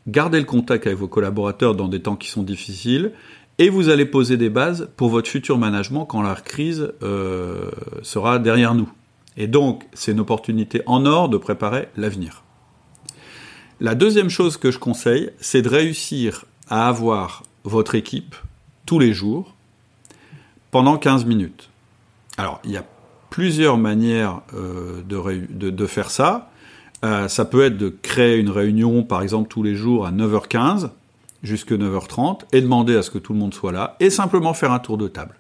garder le contact avec vos collaborateurs dans des temps qui sont difficiles et vous allez poser des bases pour votre futur management quand la crise sera derrière nous. Et donc, c'est une opportunité en or de préparer l'avenir. La deuxième chose que je conseille, c'est de réussir à avoir votre équipe tous les jours pendant 15 minutes. Alors, il y a plusieurs manières de faire ça. Ça peut être de créer une réunion, par exemple, tous les jours à 9h15 jusqu'à 9h30 et demander à ce que tout le monde soit là et simplement faire un tour de table.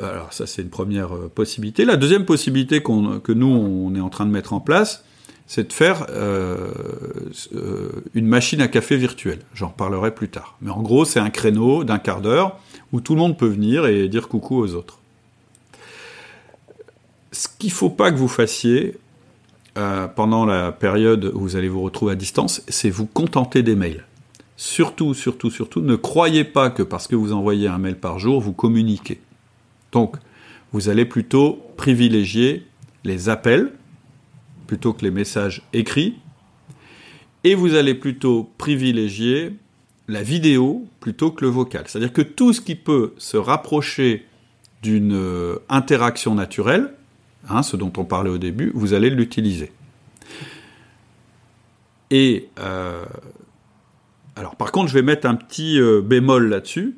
Alors ça, c'est une première possibilité. La deuxième possibilité que nous, on est en train de mettre en place, c'est de faire une machine à café virtuelle. J'en reparlerai plus tard. Mais en gros, c'est un créneau d'un quart d'heure où tout le monde peut venir et dire coucou aux autres. Ce qu'il ne faut pas que vous fassiez pendant la période où vous allez vous retrouver à distance, c'est vous contenter des mails. Surtout, ne croyez pas que parce que vous envoyez un mail par jour, vous communiquez. Donc, vous allez plutôt privilégier les appels plutôt que les messages écrits et vous allez plutôt privilégier la vidéo plutôt que le vocal. C'est-à-dire que tout ce qui peut se rapprocher d'une interaction naturelle, ce dont on parlait au début, vous allez l'utiliser. Et alors par contre, je vais mettre un petit bémol là-dessus,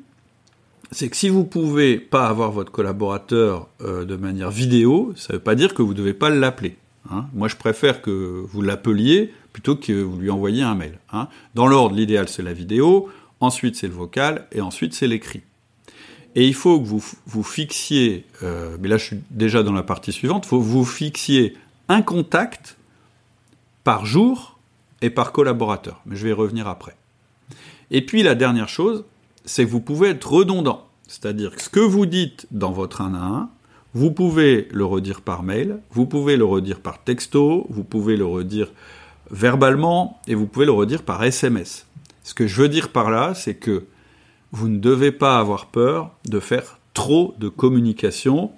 c'est que si vous ne pouvez pas avoir votre collaborateur de manière vidéo, ça ne veut pas dire que vous ne devez pas l'appeler. Moi, je préfère que vous l'appeliez plutôt que vous lui envoyiez un mail. Dans l'ordre, l'idéal, c'est la vidéo, ensuite, c'est le vocal, et ensuite, c'est l'écrit. Et il faut que vous fixiez, mais là je suis déjà dans la partie suivante, il faut que vous fixiez un contact par jour et par collaborateur. Mais je vais y revenir après. Et puis la dernière chose, c'est que vous pouvez être redondant. C'est-à-dire que ce que vous dites dans votre 1 à 1, vous pouvez le redire par mail, vous pouvez le redire par texto, vous pouvez le redire verbalement et vous pouvez le redire par SMS. Ce que je veux dire par là, c'est que vous ne devez pas avoir peur de faire trop de communication.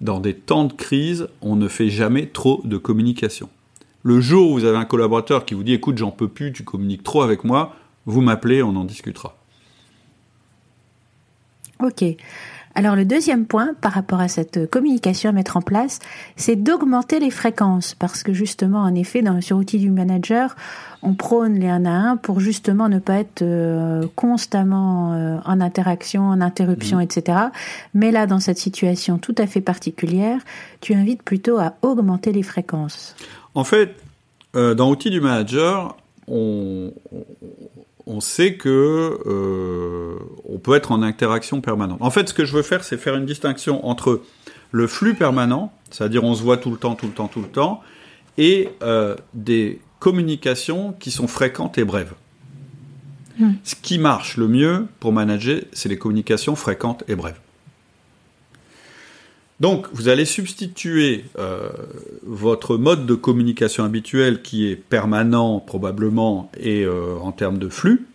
Dans des temps de crise, on ne fait jamais trop de communication. Le jour où vous avez un collaborateur qui vous dit « Écoute, j'en peux plus, tu communiques trop avec moi », vous m'appelez, on en discutera. Ok. Alors le deuxième point par rapport à cette communication à mettre en place, c'est d'augmenter les fréquences. Parce que justement, en effet, sur Outils du Manager, on prône les 1 à 1 pour justement ne pas être constamment en interaction, en interruption, etc. Mais là, dans cette situation tout à fait particulière, tu invites plutôt à augmenter les fréquences. En fait, dans Outils du Manager, on sait que on peut être en interaction permanente. En fait, ce que je veux faire, c'est faire une distinction entre le flux permanent, c'est-à-dire on se voit tout le temps, et des communications qui sont fréquentes et brèves. Ce qui marche le mieux pour manager, c'est les communications fréquentes et brèves. Donc, vous allez substituer votre mode de communication habituel qui est permanent probablement et en termes de flux,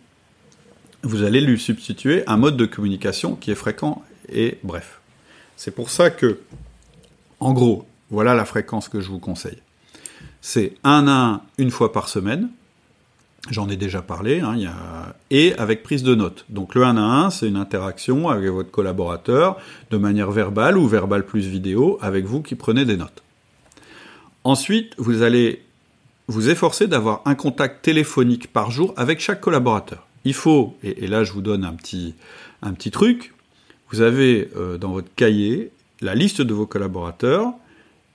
vous allez lui substituer un mode de communication qui est fréquent et bref. C'est pour ça que, en gros, voilà la fréquence que je vous conseille. C'est 1 à 1 une fois par semaine, j'en ai déjà parlé, et avec prise de notes. Donc le 1 à 1, c'est une interaction avec votre collaborateur, de manière verbale ou verbale plus vidéo, avec vous qui prenez des notes. Ensuite, vous allez vous efforcer d'avoir un contact téléphonique par jour avec chaque collaborateur. Il faut, et là je vous donne un petit truc, vous avez dans votre cahier la liste de vos collaborateurs,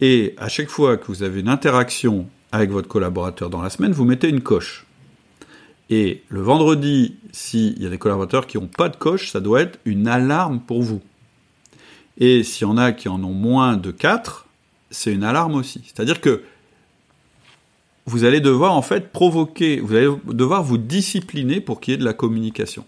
et à chaque fois que vous avez une interaction avec votre collaborateur dans la semaine, vous mettez une coche. Et le vendredi, s'il y a des collaborateurs qui n'ont pas de coche, ça doit être une alarme pour vous. Et s'il y en a qui en ont moins de 4, c'est une alarme aussi. C'est-à-dire que vous allez devoir en fait provoquer, vous allez devoir vous discipliner pour qu'il y ait de la communication.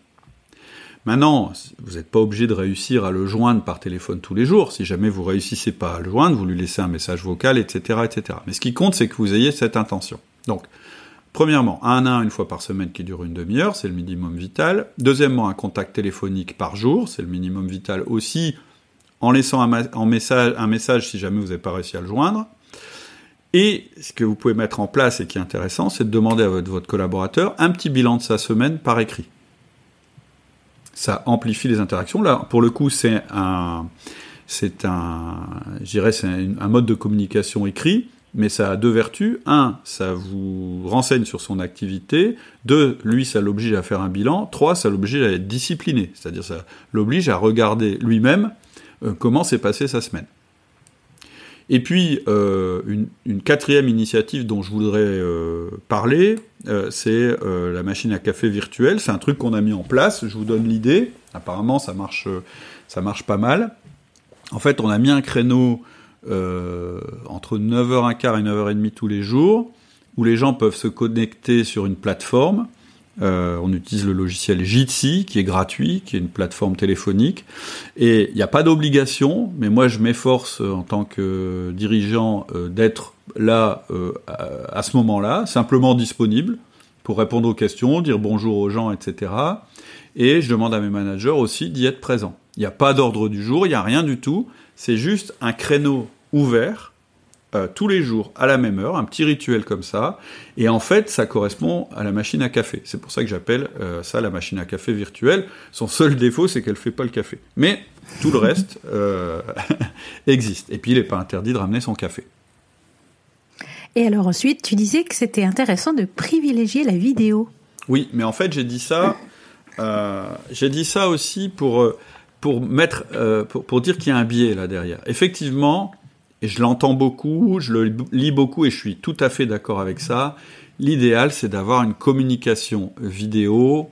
Maintenant, vous n'êtes pas obligé de réussir à le joindre par téléphone tous les jours. Si jamais vous ne réussissez pas à le joindre, vous lui laissez un message vocal, etc. Mais ce qui compte, c'est que vous ayez cette intention. Donc, premièrement, 1 à 1 une fois par semaine qui dure une demi-heure, c'est le minimum vital. Deuxièmement, un contact téléphonique par jour, c'est le minimum vital aussi, en laissant un message si jamais vous n'avez pas réussi à le joindre. Et ce que vous pouvez mettre en place et qui est intéressant, c'est de demander à votre collaborateur un petit bilan de sa semaine par écrit. Ça amplifie les interactions. Là, pour le coup, c'est un mode de communication écrit, mais ça a deux vertus. Un, ça vous renseigne sur son activité. Deux, lui, ça l'oblige à faire un bilan. Trois, ça l'oblige à être discipliné, c'est-à-dire ça l'oblige à regarder lui-même comment s'est passée sa semaine. Et puis, une quatrième initiative dont je voudrais parler, c'est la machine à café virtuelle. C'est un truc qu'on a mis en place. Je vous donne l'idée. Apparemment, ça marche pas mal. En fait, on a mis un créneau entre 9h15 et 9h30 tous les jours, où les gens peuvent se connecter sur une plateforme. On utilise le logiciel Jitsi, qui est gratuit, qui est une plateforme téléphonique. Et il n'y a pas d'obligation, mais moi je m'efforce en tant que dirigeant d'être là à ce moment-là, simplement disponible pour répondre aux questions, dire bonjour aux gens, etc. Et je demande à mes managers aussi d'y être présents. Il n'y a pas d'ordre du jour, il n'y a rien du tout. C'est juste un créneau ouvert tous les jours, à la même heure, un petit rituel comme ça, et en fait, ça correspond à la machine à café. C'est pour ça que j'appelle ça la machine à café virtuelle. Son seul défaut, c'est qu'elle ne fait pas le café. Mais tout le reste existe. Et puis, il n'est pas interdit de ramener son café. Et alors ensuite, tu disais que c'était intéressant de privilégier la vidéo. Oui, mais en fait, j'ai dit ça aussi pour dire qu'il y a un biais là derrière. Effectivement... Et je l'entends beaucoup, je le lis beaucoup et je suis tout à fait d'accord avec ça. L'idéal, c'est d'avoir une communication vidéo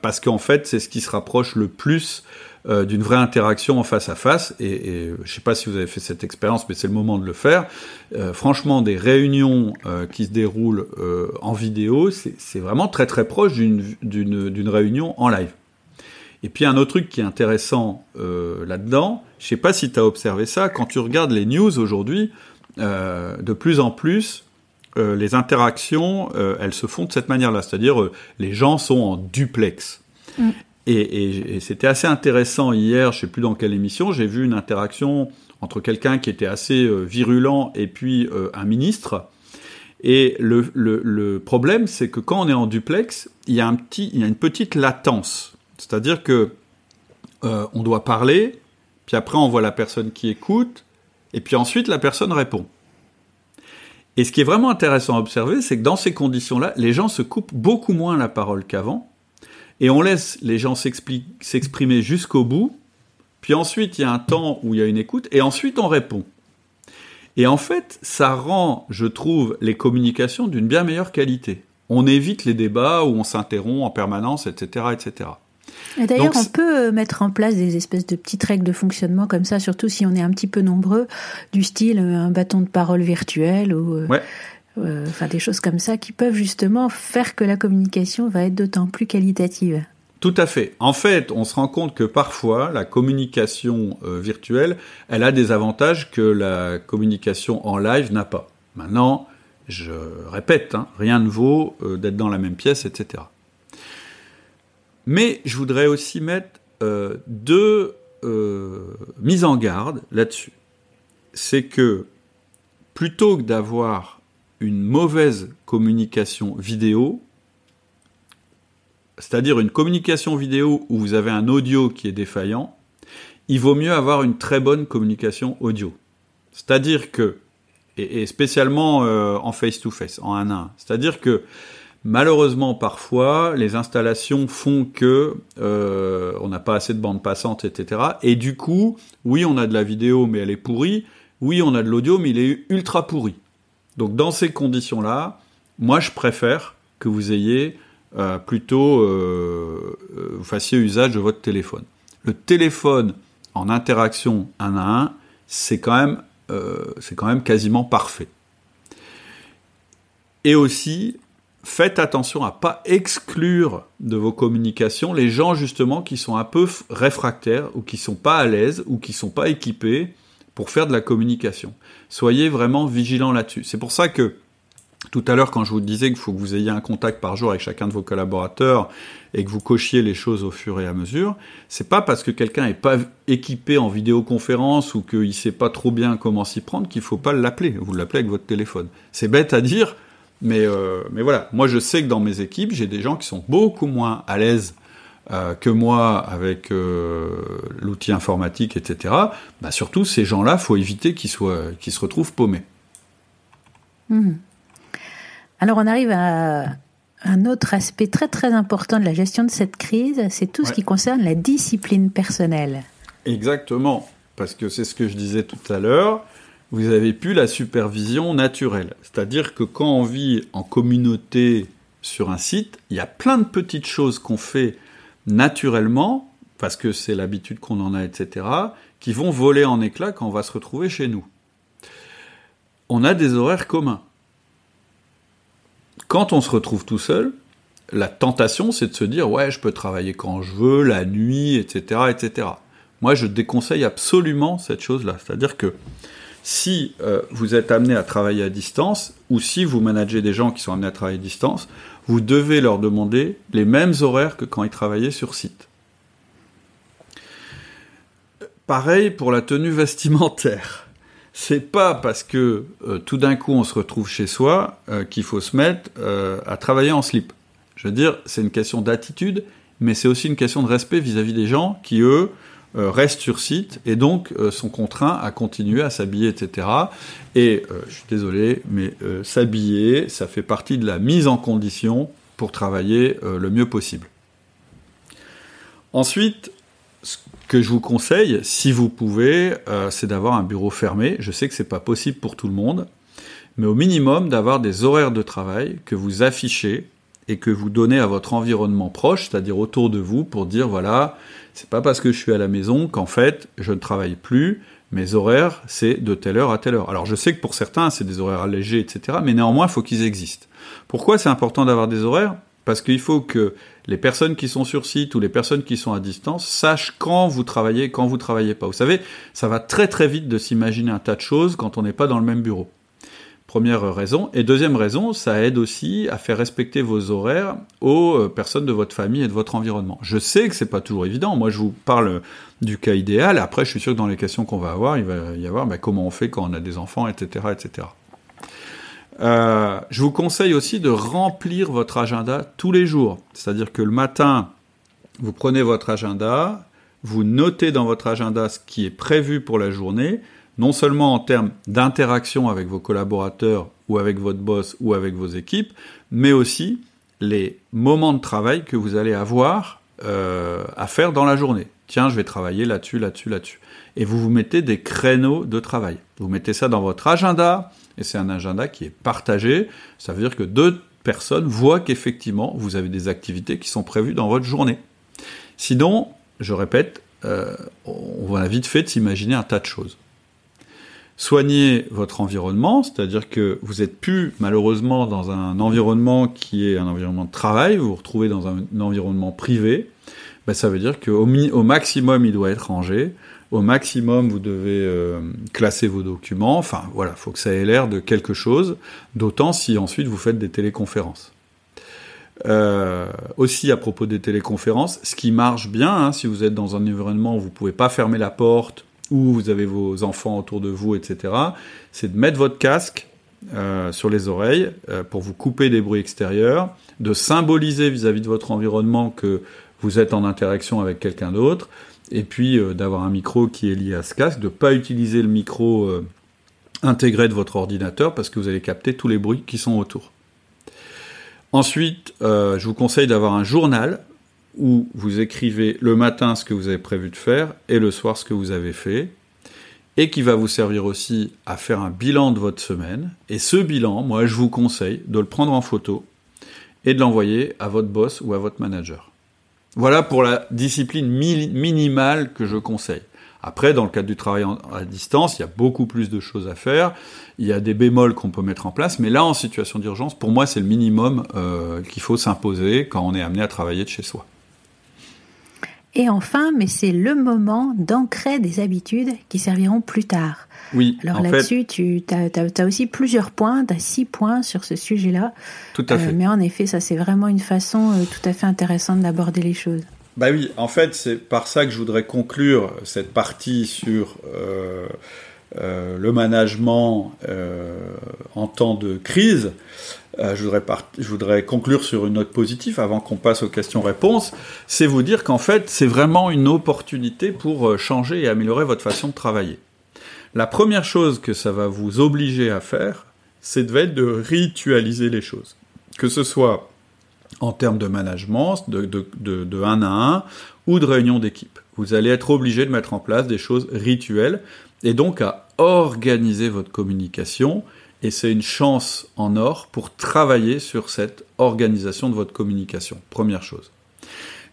parce qu'en fait, c'est ce qui se rapproche le plus d'une vraie interaction en face à face. Et je ne sais pas si vous avez fait cette expérience, mais c'est le moment de le faire. Franchement, des réunions qui se déroulent en vidéo, c'est vraiment très très proche d'une réunion en live. Et puis un autre truc qui est intéressant là-dedans, je ne sais pas si tu as observé ça, quand tu regardes les news aujourd'hui, de plus en plus, les interactions, elles se font de cette manière-là, c'est-à-dire les gens sont en duplex. Mmh. Et c'était assez intéressant hier, je ne sais plus dans quelle émission, j'ai vu une interaction entre quelqu'un qui était assez virulent et puis un ministre. Et le problème, c'est que quand on est en duplex, il y a une petite latence. C'est-à-dire que on doit parler, puis après on voit la personne qui écoute, et puis ensuite la personne répond. Et ce qui est vraiment intéressant à observer, c'est que dans ces conditions-là, les gens se coupent beaucoup moins la parole qu'avant, et on laisse les gens s'exprimer jusqu'au bout, puis ensuite il y a un temps où il y a une écoute, et ensuite on répond. Et en fait, ça rend, je trouve, les communications d'une bien meilleure qualité. On évite les débats où on s'interrompt en permanence, etc., etc. Et d'ailleurs, on peut mettre en place des espèces de petites règles de fonctionnement comme ça, surtout si on est un petit peu nombreux, du style un bâton de parole virtuel ou ouais. Des choses comme ça qui peuvent justement faire que la communication va être d'autant plus qualitative. Tout à fait. En fait, on se rend compte que parfois, la communication virtuelle, elle a des avantages que la communication en live n'a pas. Maintenant, je répète, rien ne vaut d'être dans la même pièce, etc. Mais je voudrais aussi mettre deux mises en garde là-dessus. C'est que plutôt que d'avoir une mauvaise communication vidéo, c'est-à-dire une communication vidéo où vous avez un audio qui est défaillant, il vaut mieux avoir une très bonne communication audio. C'est-à-dire que, et spécialement en face-to-face, en 1-à-1, c'est-à-dire que malheureusement, parfois, les installations font que on n'a pas assez de bande passante, etc. Et du coup, oui, on a de la vidéo, mais elle est pourrie. Oui, on a de l'audio, mais il est ultra pourri. Donc, dans ces conditions-là, moi, je préfère que vous ayez vous fassiez usage de votre téléphone. Le téléphone en interaction 1-à-1, c'est quand même quasiment parfait. Et aussi, faites attention à ne pas exclure de vos communications les gens justement qui sont un peu réfractaires ou qui ne sont pas à l'aise ou qui ne sont pas équipés pour faire de la communication. Soyez vraiment vigilants là-dessus. C'est pour ça que Tout à l'heure, quand je vous disais qu'il faut que vous ayez un contact par jour avec chacun de vos collaborateurs et que vous cochiez les choses au fur et à mesure, c'est pas parce que quelqu'un n'est pas équipé en vidéoconférence ou qu'il ne sait pas trop bien comment s'y prendre qu'il ne faut pas l'appeler. Vous l'appelez avec votre téléphone. C'est bête à dire, mais voilà. Moi, je sais que dans mes équipes, j'ai des gens qui sont beaucoup moins à l'aise que moi avec l'outil informatique, etc. Bah, surtout, ces gens-là, il faut éviter qu'ils se retrouvent paumés. Mmh. Alors, on arrive à un autre aspect très, très important de la gestion de cette crise, c'est tout ce qui concerne la discipline personnelle. Exactement, parce que c'est ce que je disais tout à l'heure, vous avez plus la supervision naturelle. C'est-à-dire que quand on vit en communauté sur un site, il y a plein de petites choses qu'on fait naturellement, parce que c'est l'habitude qu'on en a, etc., qui vont voler en éclats quand on va se retrouver chez nous. On a des horaires communs. Quand on se retrouve tout seul, la tentation, c'est de se dire « Ouais, je peux travailler quand je veux, la nuit, etc. etc. » Moi, je déconseille absolument cette chose-là. C'est-à-dire que si vous êtes amené à travailler à distance, ou si vous managez des gens qui sont amenés à travailler à distance, vous devez leur demander les mêmes horaires que quand ils travaillaient sur site. Pareil pour la tenue vestimentaire. C'est pas parce que tout d'un coup on se retrouve chez soi qu'il faut se mettre à travailler en slip. Je veux dire, c'est une question d'attitude, mais c'est aussi une question de respect vis-à-vis des gens qui, eux, restent sur site et donc sont contraints à continuer à s'habiller, etc. Et je suis désolé, mais s'habiller, ça fait partie de la mise en condition pour travailler le mieux possible. Ensuite, ce que je vous conseille, si vous pouvez, c'est d'avoir un bureau fermé. Je sais que c'est pas possible pour tout le monde, mais au minimum d'avoir des horaires de travail que vous affichez et que vous donnez à votre environnement proche, c'est-à-dire autour de vous, pour dire voilà, c'est pas parce que je suis à la maison qu'en fait je ne travaille plus. Mes horaires, c'est de telle heure à telle heure. Alors je sais que pour certains, c'est des horaires allégés, etc. Mais néanmoins, il faut qu'ils existent. Pourquoi c'est important d'avoir des horaires ? Parce qu'il faut que les personnes qui sont sur site ou les personnes qui sont à distance sachent quand vous travaillez et quand vous ne travaillez pas. Vous savez, ça va très très vite de s'imaginer un tas de choses quand on n'est pas dans le même bureau. Première raison. Et deuxième raison, ça aide aussi à faire respecter vos horaires aux personnes de votre famille et de votre environnement. Je sais que ce n'est pas toujours évident. Moi, je vous parle du cas idéal. Après, je suis sûr que dans les questions qu'on va avoir, il va y avoir comment on fait quand on a des enfants, etc. etc. Je vous conseille aussi de remplir votre agenda tous les jours. C'est-à-dire que le matin, vous prenez votre agenda, vous notez dans votre agenda ce qui est prévu pour la journée, non seulement en termes d'interaction avec vos collaborateurs ou avec votre boss ou avec vos équipes, mais aussi les moments de travail que vous allez avoir à faire dans la journée. Tiens, je vais travailler là-dessus, là-dessus, là-dessus. Et vous vous mettez des créneaux de travail. Vous mettez ça dans votre agenda, et c'est un agenda qui est partagé. Ça veut dire que deux personnes voient qu'effectivement, vous avez des activités qui sont prévues dans votre journée. Sinon, je répète, on a vite fait de s'imaginer un tas de choses. Soignez votre environnement, c'est-à-dire que vous n'êtes plus malheureusement dans un environnement qui est un environnement de travail, vous vous retrouvez dans un environnement privé. Ben, ça veut dire qu'au maximum, il doit être rangé. Au maximum, vous devez classer vos documents. Enfin, voilà, il faut que ça ait l'air de quelque chose, d'autant si ensuite vous faites des téléconférences. Aussi, à propos des téléconférences, ce qui marche bien, si vous êtes dans un environnement où vous ne pouvez pas fermer la porte, où vous avez vos enfants autour de vous, etc., c'est de mettre votre casque sur les oreilles pour vous couper des bruits extérieurs, de symboliser vis-à-vis de votre environnement que vous êtes en interaction avec quelqu'un d'autre, et puis d'avoir un micro qui est lié à ce casque, de ne pas utiliser le micro intégré de votre ordinateur, parce que vous allez capter tous les bruits qui sont autour. Ensuite, je vous conseille d'avoir un journal où vous écrivez le matin ce que vous avez prévu de faire, et le soir ce que vous avez fait, et qui va vous servir aussi à faire un bilan de votre semaine. Et ce bilan, moi, je vous conseille de le prendre en photo et de l'envoyer à votre boss ou à votre manager. Voilà pour la discipline minimale que je conseille. Après, dans le cadre du travail à distance, il y a beaucoup plus de choses à faire. Il y a des bémols qu'on peut mettre en place. Mais là, en situation d'urgence, pour moi, c'est le minimum qu'il faut s'imposer quand on est amené à travailler de chez soi. Et enfin, mais c'est le moment d'ancrer des habitudes qui serviront plus tard. Oui. Alors là-dessus, tu as aussi plusieurs points, tu as 6 points sur ce sujet-là. Tout à fait. Mais en effet, ça c'est vraiment une façon tout à fait intéressante d'aborder les choses. Bah oui, en fait, c'est par ça que je voudrais conclure cette partie sur le management en temps de crise. Je voudrais conclure sur une note positive avant qu'on passe aux questions-réponses. C'est vous dire qu'en fait, c'est vraiment une opportunité pour changer et améliorer votre façon de travailler. La première chose que ça va vous obliger à faire, c'est de ritualiser les choses. Que ce soit en termes de management, de 1 à 1, ou de réunion d'équipe. Vous allez être obligé de mettre en place des choses rituelles, et donc à organiser votre communication, et c'est une chance en or pour travailler sur cette organisation de votre communication. Première chose.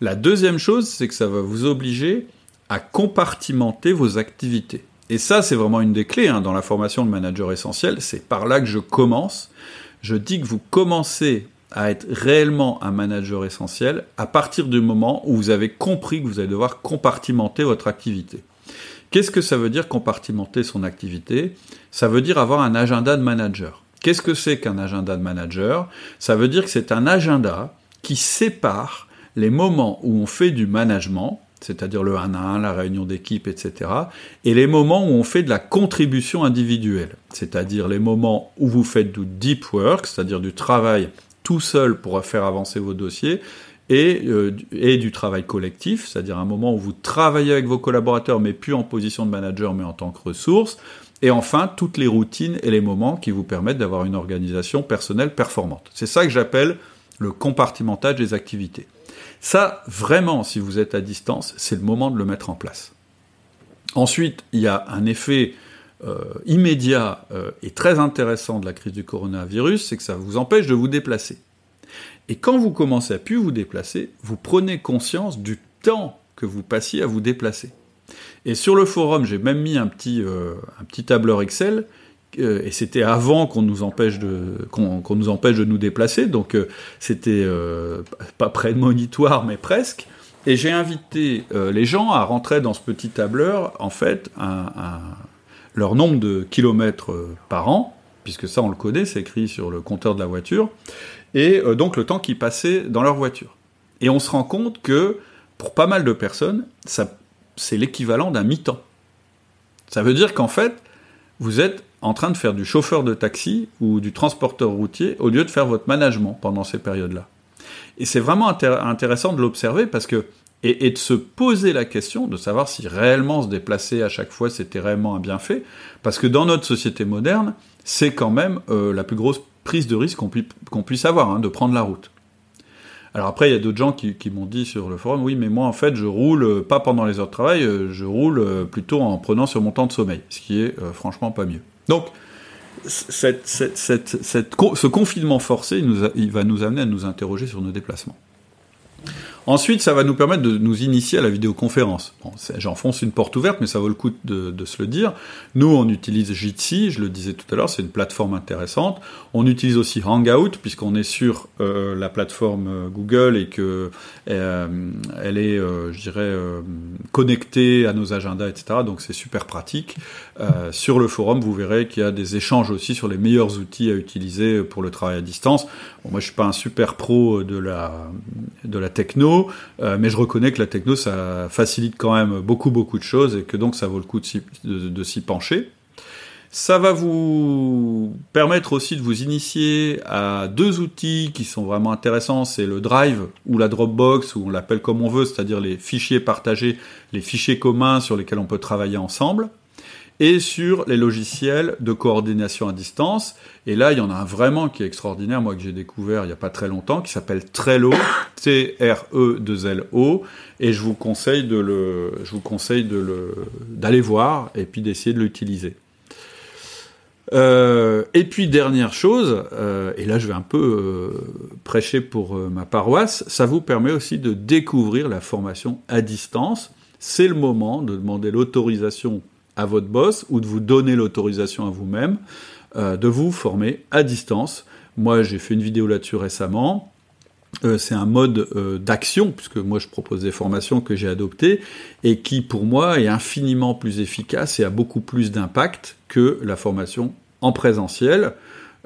La deuxième chose, c'est que ça va vous obliger à compartimenter vos activités. Et ça, c'est vraiment une des clés, hein, dans la formation de manager essentiel. C'est par là que je commence. Je dis que vous commencez à être réellement un manager essentiel à partir du moment où vous avez compris que vous allez devoir compartimenter votre activité. Qu'est-ce que ça veut dire compartimenter son activité ? Ça veut dire avoir un agenda de manager. Qu'est-ce que c'est qu'un agenda de manager ? Ça veut dire que c'est un agenda qui sépare les moments où on fait du management, c'est-à-dire le 1 à 1, la réunion d'équipe, etc., et les moments où on fait de la contribution individuelle, c'est-à-dire les moments où vous faites du deep work, c'est-à-dire du travail tout seul pour faire avancer vos dossiers, et du travail collectif, c'est-à-dire un moment où vous travaillez avec vos collaborateurs, mais plus en position de manager, mais en tant que ressource, et enfin, toutes les routines et les moments qui vous permettent d'avoir une organisation personnelle performante. C'est ça que j'appelle le compartimentage des activités. Ça, vraiment, si vous êtes à distance, c'est le moment de le mettre en place. Ensuite, il y a un effet immédiat et très intéressant de la crise du coronavirus, c'est que ça vous empêche de vous déplacer. Et quand vous commencez à plus vous déplacer, vous prenez conscience du temps que vous passiez à vous déplacer. Et sur le forum, j'ai même mis un petit tableur Excel, et c'était avant qu'on nous empêche de nous déplacer, donc c'était pas prémonitoire, mais presque. Et j'ai invité les gens à rentrer dans ce petit tableur, en fait, leur nombre de kilomètres par an, puisque ça on le connaît, c'est écrit sur le compteur de la voiture, et donc le temps qu'ils passaient dans leur voiture. Et on se rend compte que, pour pas mal de personnes, ça, c'est l'équivalent d'un mi-temps. Ça veut dire qu'en fait, vous êtes en train de faire du chauffeur de taxi ou du transporteur routier au lieu de faire votre management pendant ces périodes-là. Et c'est vraiment intéressant de l'observer parce que, et de se poser la question de savoir si réellement se déplacer à chaque fois, c'était réellement un bienfait, parce que dans notre société moderne, c'est quand même la plus grosse prise de risque qu'on puisse avoir, hein, de prendre la route. Alors après, il y a d'autres gens qui m'ont dit sur le forum, oui, mais moi, en fait, je roule pas pendant les heures de travail, je roule plutôt en prenant sur mon temps de sommeil, ce qui est franchement pas mieux. Donc, ce confinement forcé, il va nous amener à nous interroger sur nos déplacements. Ensuite, ça va nous permettre de nous initier à la vidéoconférence. Bon, j'enfonce une porte ouverte, mais ça vaut le coup de se le dire. Nous, on utilise Jitsi, je le disais tout à l'heure, c'est une plateforme intéressante. On utilise aussi Hangout, puisqu'on est sur la plateforme Google et qu'elle est, je dirais, connectée à nos agendas, etc. Donc, c'est super pratique. Sur le forum, vous verrez qu'il y a des échanges aussi sur les meilleurs outils à utiliser pour le travail à distance. Bon, moi, je ne suis pas un super pro de la techno, mais je reconnais que la techno, ça facilite quand même beaucoup de choses et que donc ça vaut le coup de s'y pencher. Ça va vous permettre aussi de vous initier à 2 outils qui sont vraiment intéressants, c'est le Drive ou la Dropbox, ou on l'appelle comme on veut, c'est-à-dire les fichiers partagés, les fichiers communs sur lesquels on peut travailler ensemble, et sur les logiciels de coordination à distance. Et là, il y en a un vraiment qui est extraordinaire, moi, que j'ai découvert il n'y a pas très longtemps, qui s'appelle Trello, T-R-E-2-L-O, et je vous conseille d'aller voir et puis d'essayer de l'utiliser. Et puis, dernière chose, et là, je vais un peu prêcher pour ma paroisse, ça vous permet aussi de découvrir la formation à distance. C'est le moment de demander l'autorisation à votre boss, ou de vous donner l'autorisation à vous-même, de vous former à distance. Moi, j'ai fait une vidéo là-dessus récemment, C'est un mode d'action, puisque moi je propose des formations que j'ai adoptées, et qui pour moi est infiniment plus efficace et a beaucoup plus d'impact que la formation en présentiel,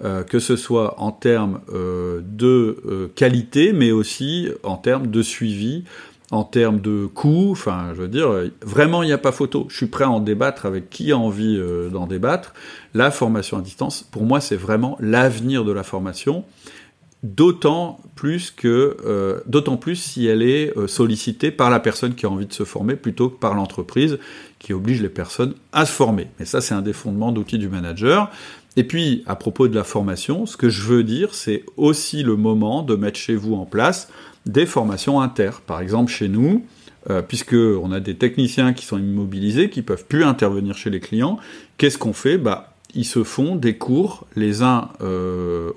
que ce soit en termes de qualité, mais aussi en termes de suivi, en termes de coût. Enfin, je veux dire, vraiment il n'y a pas photo. Je suis prêt à en débattre avec qui a envie d'en débattre. La formation à distance, pour moi, c'est vraiment l'avenir de la formation. D'autant plus si elle est sollicitée par la personne qui a envie de se former plutôt que par l'entreprise qui oblige les personnes à se former. Mais ça, c'est un des fondements d'outils du manager. Et puis, à propos de la formation, ce que je veux dire, c'est aussi le moment de mettre chez vous en place des formations inter. Par exemple, chez nous, puisqu'on a des techniciens qui sont immobilisés, qui ne peuvent plus intervenir chez les clients, qu'est-ce qu'on fait ? Ils se font des cours les uns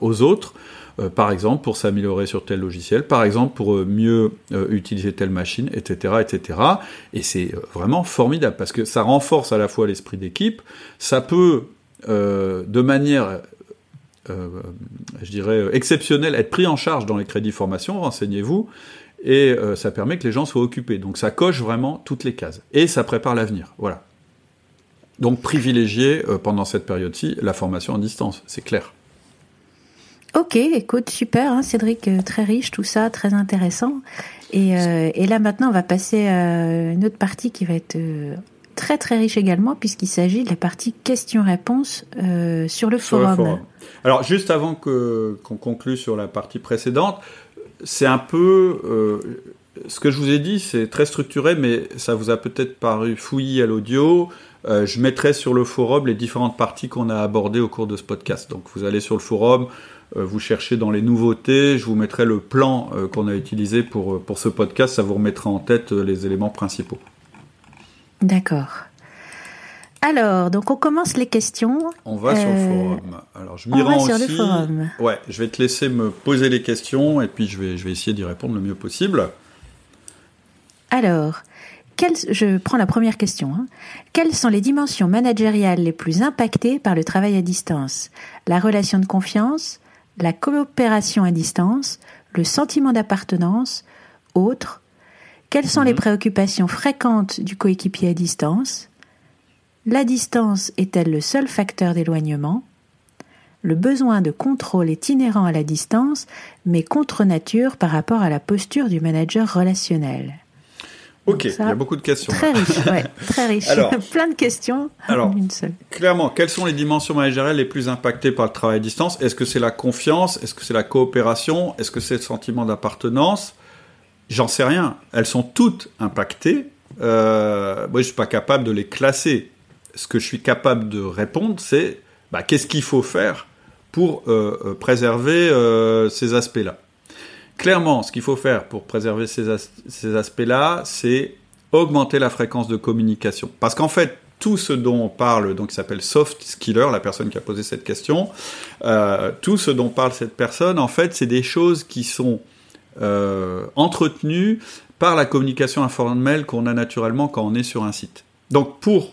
aux autres, par exemple pour s'améliorer sur tel logiciel, par exemple pour mieux utiliser telle machine, etc., etc. Et c'est vraiment formidable parce que ça renforce à la fois l'esprit d'équipe, ça peut de manière, je dirais, exceptionnelle être pris en charge dans les crédits formation, renseignez-vous, et ça permet que les gens soient occupés. Donc ça coche vraiment toutes les cases et ça prépare l'avenir, voilà. Donc privilégier pendant cette période-ci la formation à distance, c'est clair. Ok, écoute, super, hein, Cédric, très riche tout ça, très intéressant. Et là maintenant, on va passer à une autre partie qui va être très très riche également, puisqu'il s'agit de la partie questions-réponses sur le forum. Alors juste avant qu'on conclue sur la partie précédente, c'est un peu... ce que je vous ai dit, c'est très structuré, mais ça vous a peut-être paru fouillis à l'audio. Je mettrai sur le forum les différentes parties qu'on a abordées au cours de ce podcast. Donc vous allez sur le forum, vous cherchez dans les nouveautés, je vous mettrai le plan qu'on a utilisé pour ce podcast, ça vous remettra en tête les éléments principaux. D'accord. Alors, donc on commence les questions. On va sur le forum. Alors je m'y rends aussi. On va sur le forum. Ouais, je vais te laisser me poser les questions et puis je vais essayer d'y répondre le mieux possible. Alors, je prends la première question. Quelles sont les dimensions managériales les plus impactées par le travail à distance ? La relation de confiance, la coopération à distance, le sentiment d'appartenance, autres. Quelles sont les préoccupations fréquentes du coéquipier à distance ? La distance est-elle le seul facteur d'éloignement ? Le besoin de contrôle est inhérent à la distance, mais contre nature par rapport à la posture du manager relationnel. Ok, il y a beaucoup de questions. Très riche, ouais, très riche. Alors, plein de questions, une seule. Clairement, quelles sont les dimensions managériales les plus impactées par le travail à distance ? Est-ce que c'est la confiance ? Est-ce que c'est la coopération ? Est-ce que c'est le sentiment d'appartenance ? J'en sais rien. Elles sont toutes impactées. Moi, je suis pas capable de les classer. Ce que je suis capable de répondre, c'est qu'est-ce qu'il faut faire pour préserver ces aspects-là ? Clairement, ce qu'il faut faire pour préserver ces aspects-là, c'est augmenter la fréquence de communication. Parce qu'en fait, tout ce dont on parle, donc il s'appelle soft skiller, la personne qui a posé cette question, tout ce dont parle cette personne, en fait, c'est des choses qui sont entretenues par la communication informelle qu'on a naturellement quand on est sur un site. Donc, pour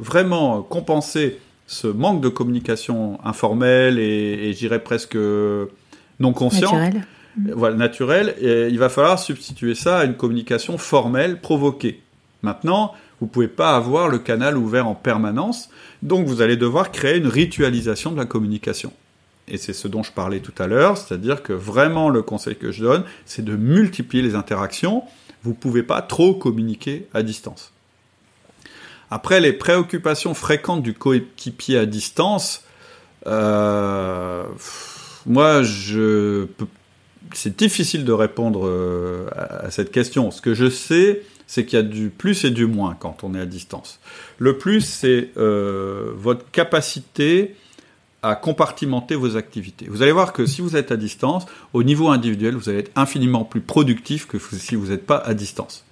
vraiment compenser ce manque de communication informelle et je dirais presque non consciente, naturel, et il va falloir substituer ça à une communication formelle provoquée. Maintenant, vous ne pouvez pas avoir le canal ouvert en permanence, donc vous allez devoir créer une ritualisation de la communication. Et c'est ce dont je parlais tout à l'heure, c'est-à-dire que vraiment le conseil que je donne, c'est de multiplier les interactions, vous ne pouvez pas trop communiquer à distance. Après, les préoccupations fréquentes du coéquipier à distance... Moi, c'est difficile de répondre à cette question. Ce que je sais, c'est qu'il y a du plus et du moins quand on est à distance. Le plus, c'est votre capacité à compartimenter vos activités. Vous allez voir que si vous êtes à distance, au niveau individuel, vous allez être infiniment plus productif que si vous n'êtes pas à distance.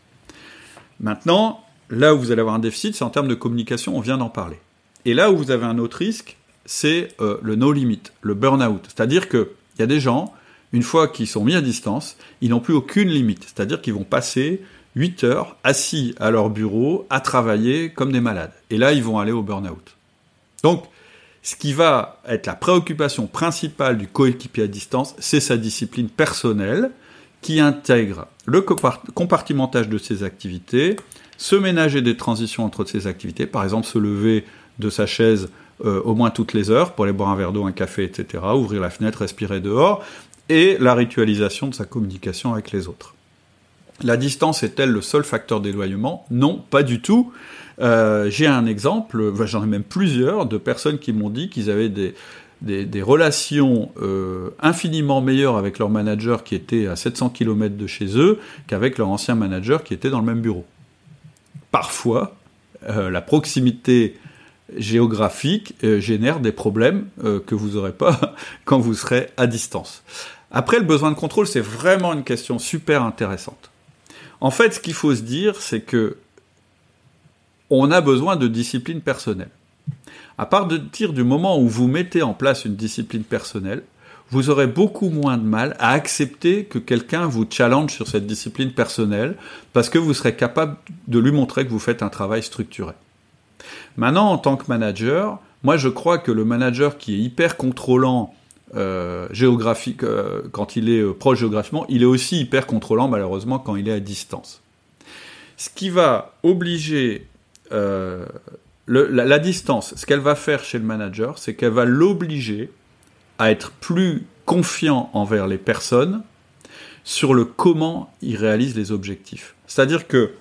Maintenant, là où vous allez avoir un déficit, c'est en termes de communication, on vient d'en parler. Et là où vous avez un autre risque, c'est le no limit, le burn-out. C'est-à-dire qu'il y a des gens, une fois qu'ils sont mis à distance, ils n'ont plus aucune limite. C'est-à-dire qu'ils vont passer 8 heures assis à leur bureau, à travailler comme des malades. Et là, ils vont aller au burn-out. Donc, Ce qui va être la préoccupation principale du coéquipier à distance, c'est sa discipline personnelle qui intègre le compartimentage de ses activités, se ménager des transitions entre ses activités, par exemple se lever de sa chaise au moins toutes les heures pour aller boire un verre d'eau, un café, etc., ouvrir la fenêtre, respirer dehors, et la ritualisation de sa communication avec les autres. La distance est-elle le seul facteur d'éloignement ? Non, pas du tout. J'ai un exemple, j'en ai même plusieurs, de personnes qui m'ont dit qu'ils avaient des relations infiniment meilleures avec leur manager qui était à 700 km de chez eux qu'avec leur ancien manager qui était dans le même bureau. Parfois, la proximité géographique génère des problèmes que vous n'aurez pas quand vous serez à distance. Après, le besoin de contrôle, c'est vraiment une question super intéressante. En fait, ce qu'il faut se dire, c'est que on a besoin de discipline personnelle. À partir du moment où vous mettez en place une discipline personnelle, vous aurez beaucoup moins de mal à accepter que quelqu'un vous challenge sur cette discipline personnelle parce que vous serez capable de lui montrer que vous faites un travail structuré. Maintenant, en tant que manager, moi je crois que le manager qui est hyper contrôlant géographique, quand il est proche géographiquement, il est aussi hyper contrôlant malheureusement quand il est à distance. Ce qui va obliger... la distance, ce qu'elle va faire chez le manager, c'est qu'elle va l'obliger à être plus confiant envers les personnes sur le comment ils réalisent les objectifs. C'est-à-dire que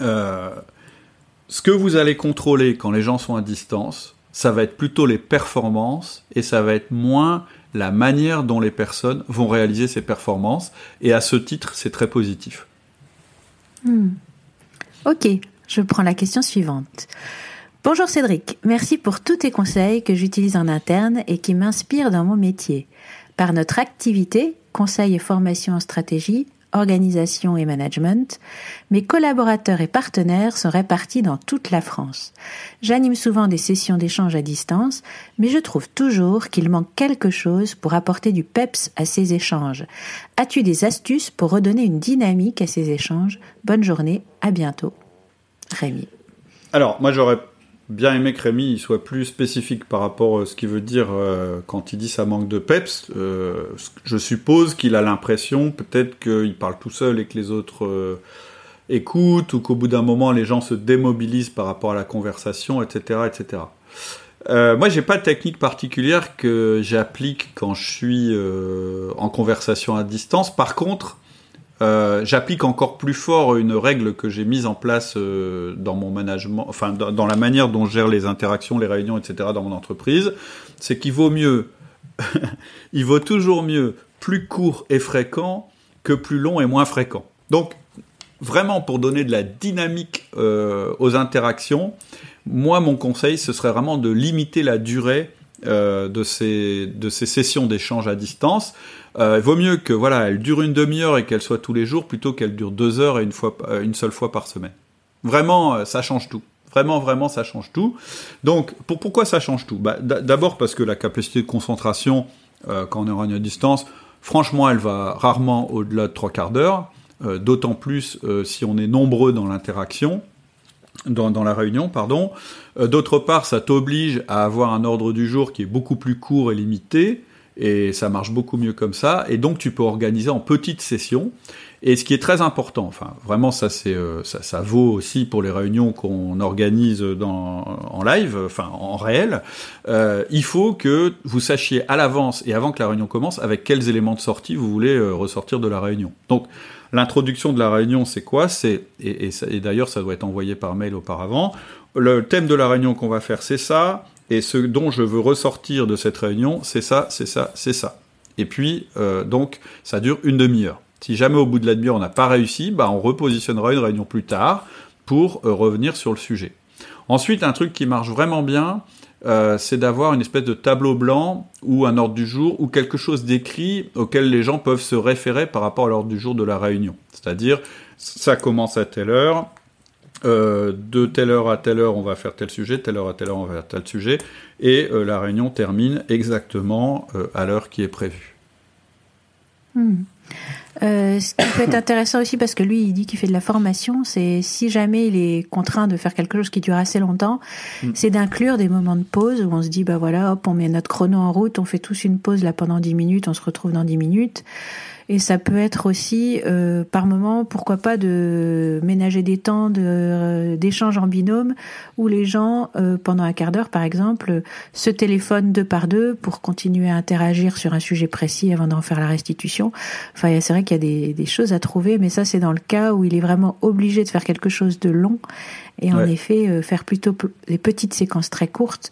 ce que vous allez contrôler quand les gens sont à distance, ça va être plutôt les performances et ça va être moins la manière dont les personnes vont réaliser ces performances. Et à ce titre, c'est très positif. Ok. Je prends la question suivante. Bonjour Cédric, merci pour tous tes conseils que j'utilise en interne et qui m'inspirent dans mon métier. Par notre activité, conseils et formations en stratégie, organisation et management, mes collaborateurs et partenaires sont répartis dans toute la France. J'anime souvent des sessions d'échange à distance, mais je trouve toujours qu'il manque quelque chose pour apporter du peps à ces échanges. As-tu des astuces pour redonner une dynamique à ces échanges ? Bonne journée, à bientôt. Rémi. Alors, moi, j'aurais bien aimé que Rémi il soit plus spécifique par rapport à ce qu'il veut dire quand il dit « ça manque de peps ». Je suppose qu'il a l'impression, peut-être qu'il parle tout seul et que les autres écoutent, ou qu'au bout d'un moment, les gens se démobilisent par rapport à la conversation, etc. etc. Moi, j'ai pas de technique particulière que j'applique quand je suis en conversation à distance. Par contre, j'applique encore plus fort une règle que j'ai mise en place dans mon management, enfin dans la manière dont je gère les interactions, les réunions, etc. dans mon entreprise, c'est qu'il vaut mieux, il vaut toujours mieux plus court et fréquent que plus long et moins fréquent. Donc vraiment pour donner de la dynamique aux interactions, moi mon conseil ce serait vraiment de limiter la durée de ces sessions d'échange à distance. Il vaut mieux que voilà, elle dure une demi-heure et qu'elle soit tous les jours plutôt qu'elle dure 2 heures et une seule fois par semaine. Vraiment, ça change tout. Vraiment, ça change tout. Donc, pourquoi ça change tout ? Bah, d'abord parce que la capacité de concentration quand on est en réunion à distance, franchement, elle va rarement au-delà de 3 quarts d'heure. D'autant plus si on est nombreux dans l'interaction. Dans la réunion, pardon. D'autre part, ça t'oblige à avoir un ordre du jour qui est beaucoup plus court et limité, et ça marche beaucoup mieux comme ça, et donc tu peux organiser en petites sessions, et ce qui est très important, enfin, vraiment, ça, c'est, ça vaut aussi pour les réunions qu'on organise en live, enfin, en réel, il faut que vous sachiez à l'avance, et avant que la réunion commence, avec quels éléments de sortie vous voulez ressortir de la réunion. Donc, l'introduction de la réunion, c'est quoi ? Et d'ailleurs, ça doit être envoyé par mail auparavant. Le thème de la réunion qu'on va faire, c'est ça. Et ce dont je veux ressortir de cette réunion, c'est ça, c'est ça, c'est ça. Et puis, donc, ça dure une demi-heure. Si jamais au bout de la demi-heure, on n'a pas réussi, bah, on repositionnera une réunion plus tard pour revenir sur le sujet. Ensuite, un truc qui marche vraiment bien, c'est d'avoir une espèce de tableau blanc ou un ordre du jour ou quelque chose d'écrit auquel les gens peuvent se référer par rapport à l'ordre du jour de la réunion. C'est-à-dire, ça commence à telle heure, de telle heure à telle heure on va faire tel sujet, telle heure à telle heure on va faire tel sujet, et la réunion termine exactement à l'heure qui est prévue. Ce qui peut être intéressant aussi, parce que lui, il dit qu'il fait de la formation, c'est si jamais il est contraint de faire quelque chose qui dure assez longtemps, c'est d'inclure des moments de pause où on se dit, bah voilà, hop, on met notre chrono en route, on fait tous une pause là pendant 10 minutes, on se retrouve dans 10 minutes. Et ça peut être aussi, par moment, pourquoi pas de ménager des temps d'échange en binôme où les gens, pendant un quart d'heure par exemple, se téléphonent deux par deux pour continuer à interagir sur un sujet précis avant d'en faire la restitution. Enfin, c'est vrai qu'il y a des choses à trouver, mais ça c'est dans le cas où il est vraiment obligé de faire quelque chose de long. Et en effet, faire plutôt des petites séquences très courtes,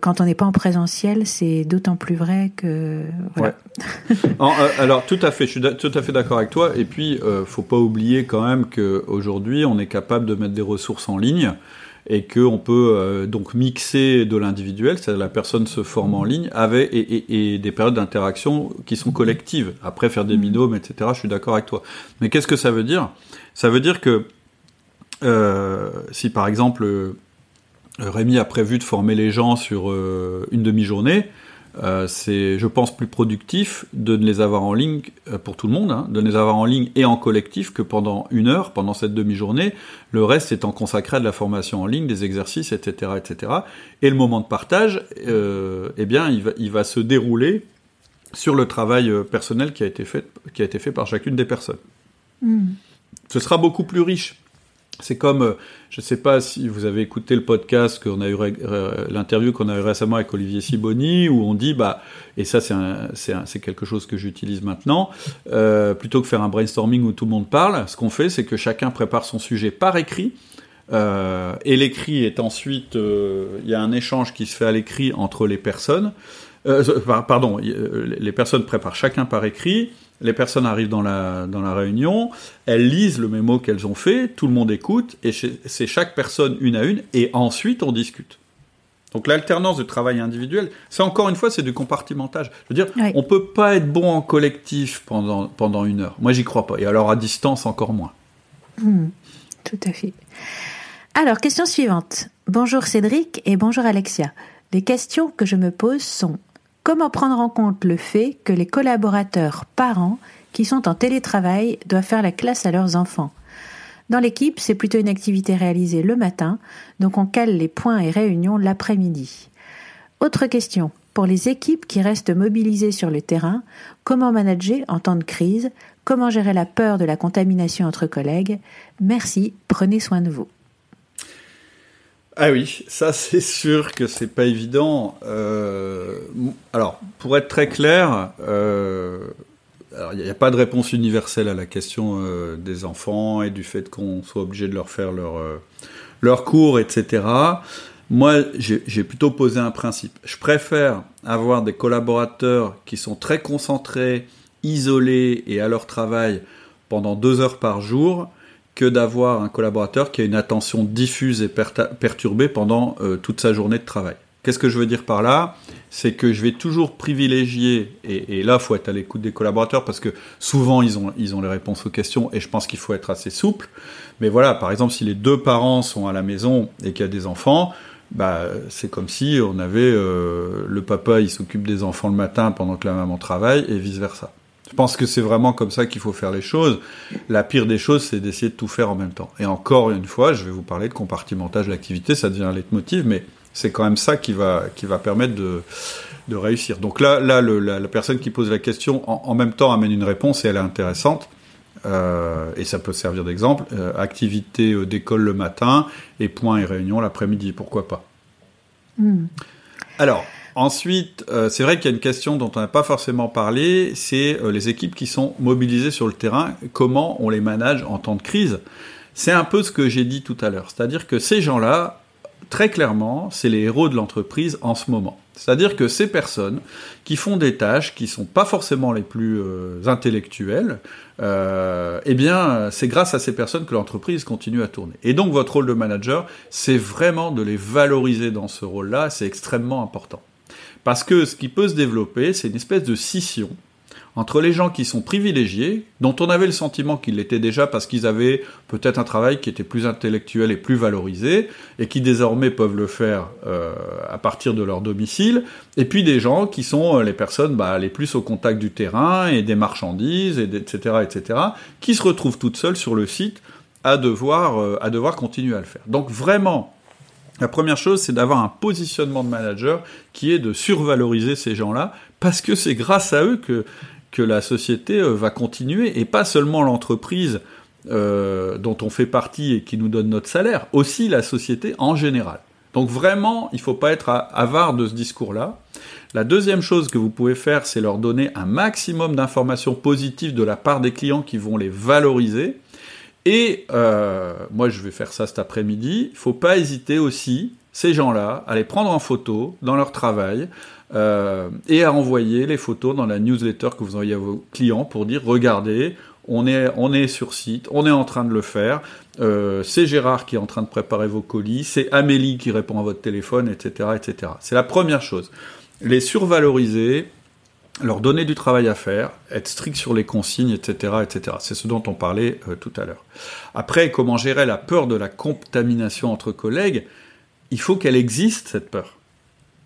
quand on n'est pas en présentiel, c'est d'autant plus vrai que... Voilà. Ouais. Alors, tout à fait, je suis tout à fait d'accord avec toi. Et puis, faut pas oublier quand même qu'aujourd'hui, on est capable de mettre des ressources en ligne et qu'on peut donc mixer de l'individuel, c'est-à-dire la personne se forme en ligne avec, et des périodes d'interaction qui sont collectives. Après, faire des binômes, etc., je suis d'accord avec toi. Mais qu'est-ce que ça veut dire ? Ça veut dire que si par exemple Rémi a prévu de former les gens sur une demi-journée, c'est, je pense, plus productif de ne les avoir en ligne pour tout le monde, hein, de les avoir en ligne et en collectif que pendant une heure, pendant cette demi-journée, le reste étant consacré à de la formation en ligne, des exercices, etc., etc. Et le moment de partage, eh bien, il va se dérouler sur le travail personnel qui a été fait par chacune des personnes. Mmh. Ce sera beaucoup plus riche. C'est comme, je ne sais pas si vous avez écouté le podcast qu'on a eu, l'interview qu'on a eu récemment avec Olivier Siboni, où on dit, bah, et ça c'est quelque chose que j'utilise maintenant, plutôt que faire un brainstorming où tout le monde parle, ce qu'on fait c'est que chacun prépare son sujet par écrit, et l'écrit est ensuite, il y a un échange qui se fait à l'écrit entre les personnes, les personnes préparent chacun par écrit. Les personnes arrivent dans la réunion, elles lisent le mémo qu'elles ont fait, tout le monde écoute, et c'est chaque personne une à une, et ensuite on discute. Donc l'alternance de travail individuel, ça encore une fois, c'est du compartimentage. Je veux dire, on peut pas être bon en collectif pendant une heure. Moi, j'y crois pas. Et alors à distance, encore moins. Tout à fait. Alors, question suivante. Bonjour Cédric et bonjour Alexia. Les questions que je me pose sont... Comment prendre en compte le fait que les collaborateurs parents qui sont en télétravail doivent faire la classe à leurs enfants ? Dans l'équipe, c'est plutôt une activité réalisée le matin, donc on cale les points et réunions l'après-midi. Autre question, pour les équipes qui restent mobilisées sur le terrain, comment manager en temps de crise ? Comment gérer la peur de la contamination entre collègues ? Merci, prenez soin de vous. Ah oui, ça c'est sûr que c'est pas évident. Alors, pour être très clair, il n'y a pas de réponse universelle à la question des enfants et du fait qu'on soit obligé de leur faire leur cours, etc. Moi, j'ai plutôt posé un principe. Je préfère avoir des collaborateurs qui sont très concentrés, isolés et à leur travail pendant 2 heures par jour, que d'avoir un collaborateur qui a une attention diffuse et perturbée pendant toute sa journée de travail. Qu'est-ce que je veux dire par là ? C'est que je vais toujours privilégier, et là, il faut être à l'écoute des collaborateurs, parce que souvent, ils ont les réponses aux questions, et je pense qu'il faut être assez souple. Mais voilà, par exemple, si les 2 parents sont à la maison et qu'il y a des enfants, bah, c'est comme si on avait le papa, il s'occupe des enfants le matin pendant que la maman travaille, et vice-versa. Je pense que c'est vraiment comme ça qu'il faut faire les choses. La pire des choses, c'est d'essayer de tout faire en même temps. Et encore une fois, je vais vous parler de compartimentage de l'activité, ça devient un leitmotiv, mais c'est quand même ça qui va permettre de réussir. Donc là la personne qui pose la question, en même temps, amène une réponse, et elle est intéressante, et ça peut servir d'exemple. Activité d'école le matin, et points et réunions l'après-midi, pourquoi pas. Alors... Ensuite, c'est vrai qu'il y a une question dont on n'a pas forcément parlé, c'est les équipes qui sont mobilisées sur le terrain, comment on les manage en temps de crise. C'est un peu ce que j'ai dit tout à l'heure, c'est-à-dire que ces gens-là, très clairement, c'est les héros de l'entreprise en ce moment. C'est-à-dire que ces personnes qui font des tâches qui ne sont pas forcément les plus intellectuelles, eh bien, c'est grâce à ces personnes que l'entreprise continue à tourner. Et donc, votre rôle de manager, c'est vraiment de les valoriser dans ce rôle-là, c'est extrêmement important. Parce que ce qui peut se développer, c'est une espèce de scission entre les gens qui sont privilégiés, dont on avait le sentiment qu'ils l'étaient déjà parce qu'ils avaient peut-être un travail qui était plus intellectuel et plus valorisé, et qui désormais peuvent le faire à partir de leur domicile, et puis des gens qui sont les personnes les plus au contact du terrain, et des marchandises, et etc., qui se retrouvent toutes seules sur le site à devoir continuer à le faire. Donc vraiment, la première chose, c'est d'avoir un positionnement de manager qui est de survaloriser ces gens-là, parce que c'est grâce à eux que la société va continuer, et pas seulement l'entreprise dont on fait partie et qui nous donne notre salaire, aussi la société en général. Donc vraiment, il ne faut pas être avare de ce discours-là. La deuxième chose que vous pouvez faire, c'est leur donner un maximum d'informations positives de la part des clients qui vont les valoriser. Et moi, je vais faire ça cet après-midi. Il ne faut pas hésiter aussi, ces gens-là, à les prendre en photo dans leur travail et à envoyer les photos dans la newsletter que vous envoyez à vos clients pour dire « Regardez, on est sur site, on est en train de le faire, c'est Gérard qui est en train de préparer vos colis, c'est Amélie qui répond à votre téléphone, etc. etc. » C'est la première chose. Les survaloriser, leur donner du travail à faire, être strict sur les consignes, etc. C'est ce dont on parlait tout à l'heure. Après, comment gérer la peur de la contamination entre collègues? Il faut qu'elle existe, cette peur.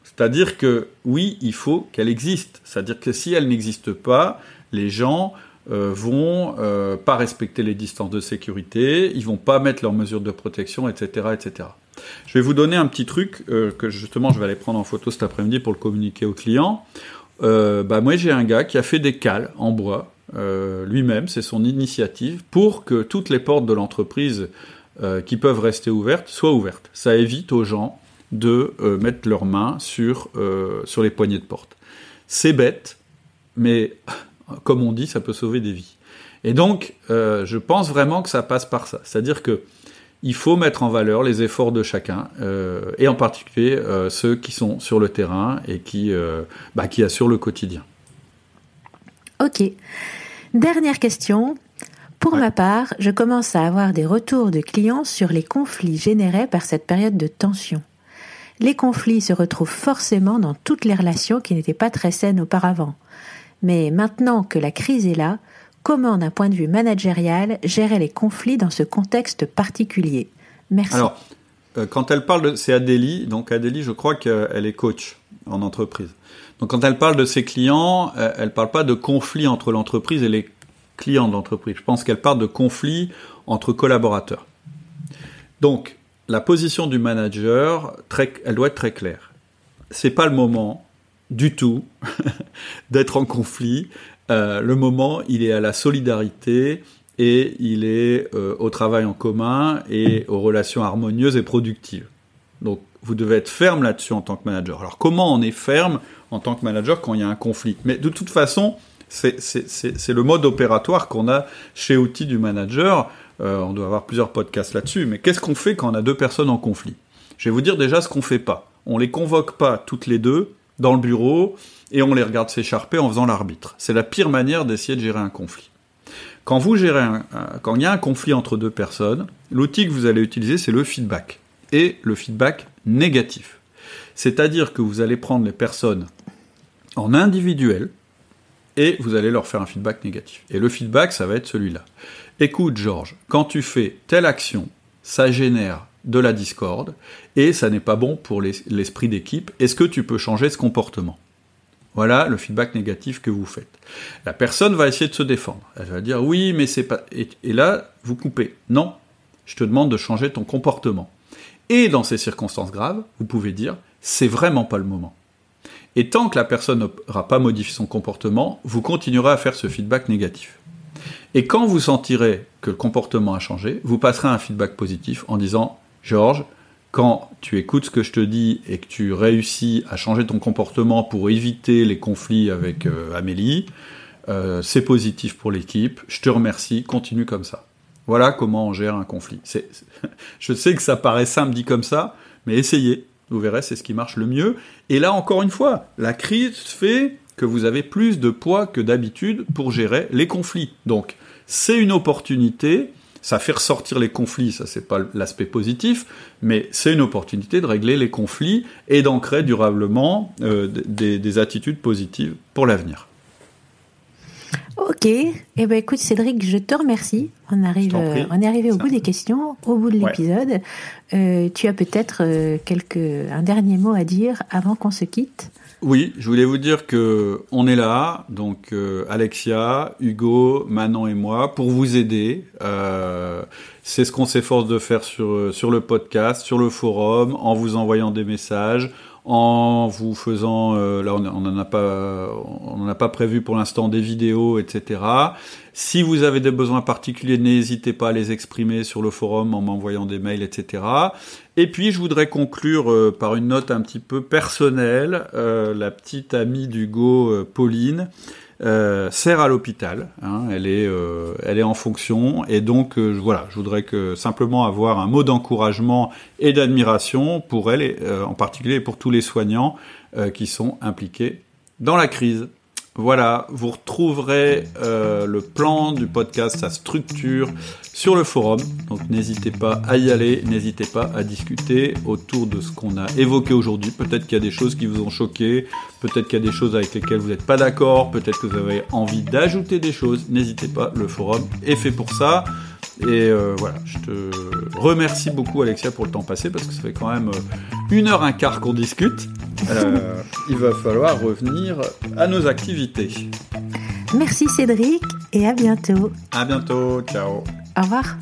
C'est-à-dire que, oui, il faut qu'elle existe. C'est-à-dire que si elle n'existe pas, les gens vont pas respecter les distances de sécurité, ils vont pas mettre leurs mesures de protection, etc. Je vais vous donner un petit truc que, justement, je vais aller prendre en photo cet après-midi pour le communiquer aux clients. Moi, j'ai un gars qui a fait des cales en bois, lui-même, c'est son initiative, pour que toutes les portes de l'entreprise qui peuvent rester ouvertes soient ouvertes. Ça évite aux gens de mettre leurs mains sur les poignées de porte. C'est bête, mais comme on dit, ça peut sauver des vies. Et donc, je pense vraiment que ça passe par ça. C'est-à-dire que il faut mettre en valeur les efforts de chacun, et en particulier ceux qui sont sur le terrain et qui assurent le quotidien. Ok. Dernière question. Pour ma part, je commence à avoir des retours de clients sur les conflits générés par cette période de tension. Les conflits se retrouvent forcément dans toutes les relations qui n'étaient pas très saines auparavant. Mais maintenant que la crise est là, comment, d'un point de vue managérial, gérer les conflits dans ce contexte particulier? Merci. Alors, quand elle parle, c'est Adélie. Donc Adélie, je crois qu'elle est coach en entreprise. Donc quand elle parle de ses clients, elle ne parle pas de conflit entre l'entreprise et les clients de l'entreprise. Je pense qu'elle parle de conflit entre collaborateurs. Donc, la position du manager, elle doit être très claire. Ce n'est pas le moment du tout d'être en conflit. Le moment, il est à la solidarité et il est au travail en commun et aux relations harmonieuses et productives. Donc, vous devez être ferme là-dessus en tant que manager. Alors, comment on est ferme en tant que manager quand il y a un conflit? Mais de toute façon, c'est le mode opératoire qu'on a chez Outils du Manager. On doit avoir plusieurs podcasts là-dessus. Mais qu'est-ce qu'on fait quand on a deux personnes en conflit? Je vais vous dire déjà ce qu'on ne fait pas. On ne les convoque pas toutes les deux dans le bureau, et on les regarde s'écharper en faisant l'arbitre. C'est la pire manière d'essayer de gérer un conflit. Quand vous gérez quand il y a un conflit entre deux personnes, l'outil que vous allez utiliser, c'est le feedback, et le feedback négatif. C'est-à-dire que vous allez prendre les personnes en individuel, et vous allez leur faire un feedback négatif. Et le feedback, ça va être celui-là. Écoute, Georges, quand tu fais telle action, ça génère de la discorde, et ça n'est pas bon pour l'esprit d'équipe. Est-ce que tu peux changer ce comportement? Voilà le feedback négatif que vous faites. La personne va essayer de se défendre. Elle va dire « oui, mais c'est pas... » Et là, vous coupez. « Non, je te demande de changer ton comportement. » Et dans ces circonstances graves, vous pouvez dire « c'est vraiment pas le moment. » Et tant que la personne n'aura pas modifié son comportement, vous continuerez à faire ce feedback négatif. Et quand vous sentirez que le comportement a changé, vous passerez à un feedback positif en disant « Georges, quand tu écoutes ce que je te dis et que tu réussis à changer ton comportement pour éviter les conflits avec Amélie, c'est positif pour l'équipe, je te remercie, continue comme ça. » Voilà comment on gère un conflit. Je sais que ça paraît simple dit comme ça, mais essayez, vous verrez, c'est ce qui marche le mieux. Et là, encore une fois, la crise fait que vous avez plus de poids que d'habitude pour gérer les conflits. Donc, c'est une opportunité. Ça fait ressortir les conflits, ça c'est pas l'aspect positif, mais c'est une opportunité de régler les conflits et d'ancrer durablement des attitudes positives pour l'avenir. Ok, eh ben écoute Cédric, je te remercie. On est arrivé au bout des questions, au bout de l'épisode. Tu as peut-être un dernier mot à dire avant qu'on se quitte. Oui, je voulais vous dire que on est là, donc Alexia, Hugo, Manon et moi pour vous aider. C'est ce qu'on s'efforce de faire sur le podcast, sur le forum, en vous envoyant des messages. En vous faisant, là on n'en a pas prévu pour l'instant des vidéos, etc. Si vous avez des besoins particuliers, n'hésitez pas à les exprimer sur le forum en m'envoyant des mails, etc. Et puis je voudrais conclure par une note un petit peu personnelle. La petite amie d'Hugo, Pauline, sert à l'hôpital. Hein, elle est en fonction et donc voilà, je voudrais que simplement avoir un mot d'encouragement et d'admiration pour elle et en particulier pour tous les soignants qui sont impliqués dans la crise. Voilà, vous retrouverez le plan du podcast, sa structure sur le forum. Donc n'hésitez pas à y aller, n'hésitez pas à discuter autour de ce qu'on a évoqué aujourd'hui. Peut-être qu'il y a des choses qui vous ont choqué, peut-être qu'il y a des choses avec lesquelles vous n'êtes pas d'accord, peut-être que vous avez envie d'ajouter des choses. N'hésitez pas, le forum est fait pour ça. Et voilà, je te remercie beaucoup Alexia pour le temps passé parce que ça fait quand même 1h15 qu'on discute. Il va falloir revenir à nos activités. Merci Cédric et à bientôt. À bientôt, ciao. Au revoir.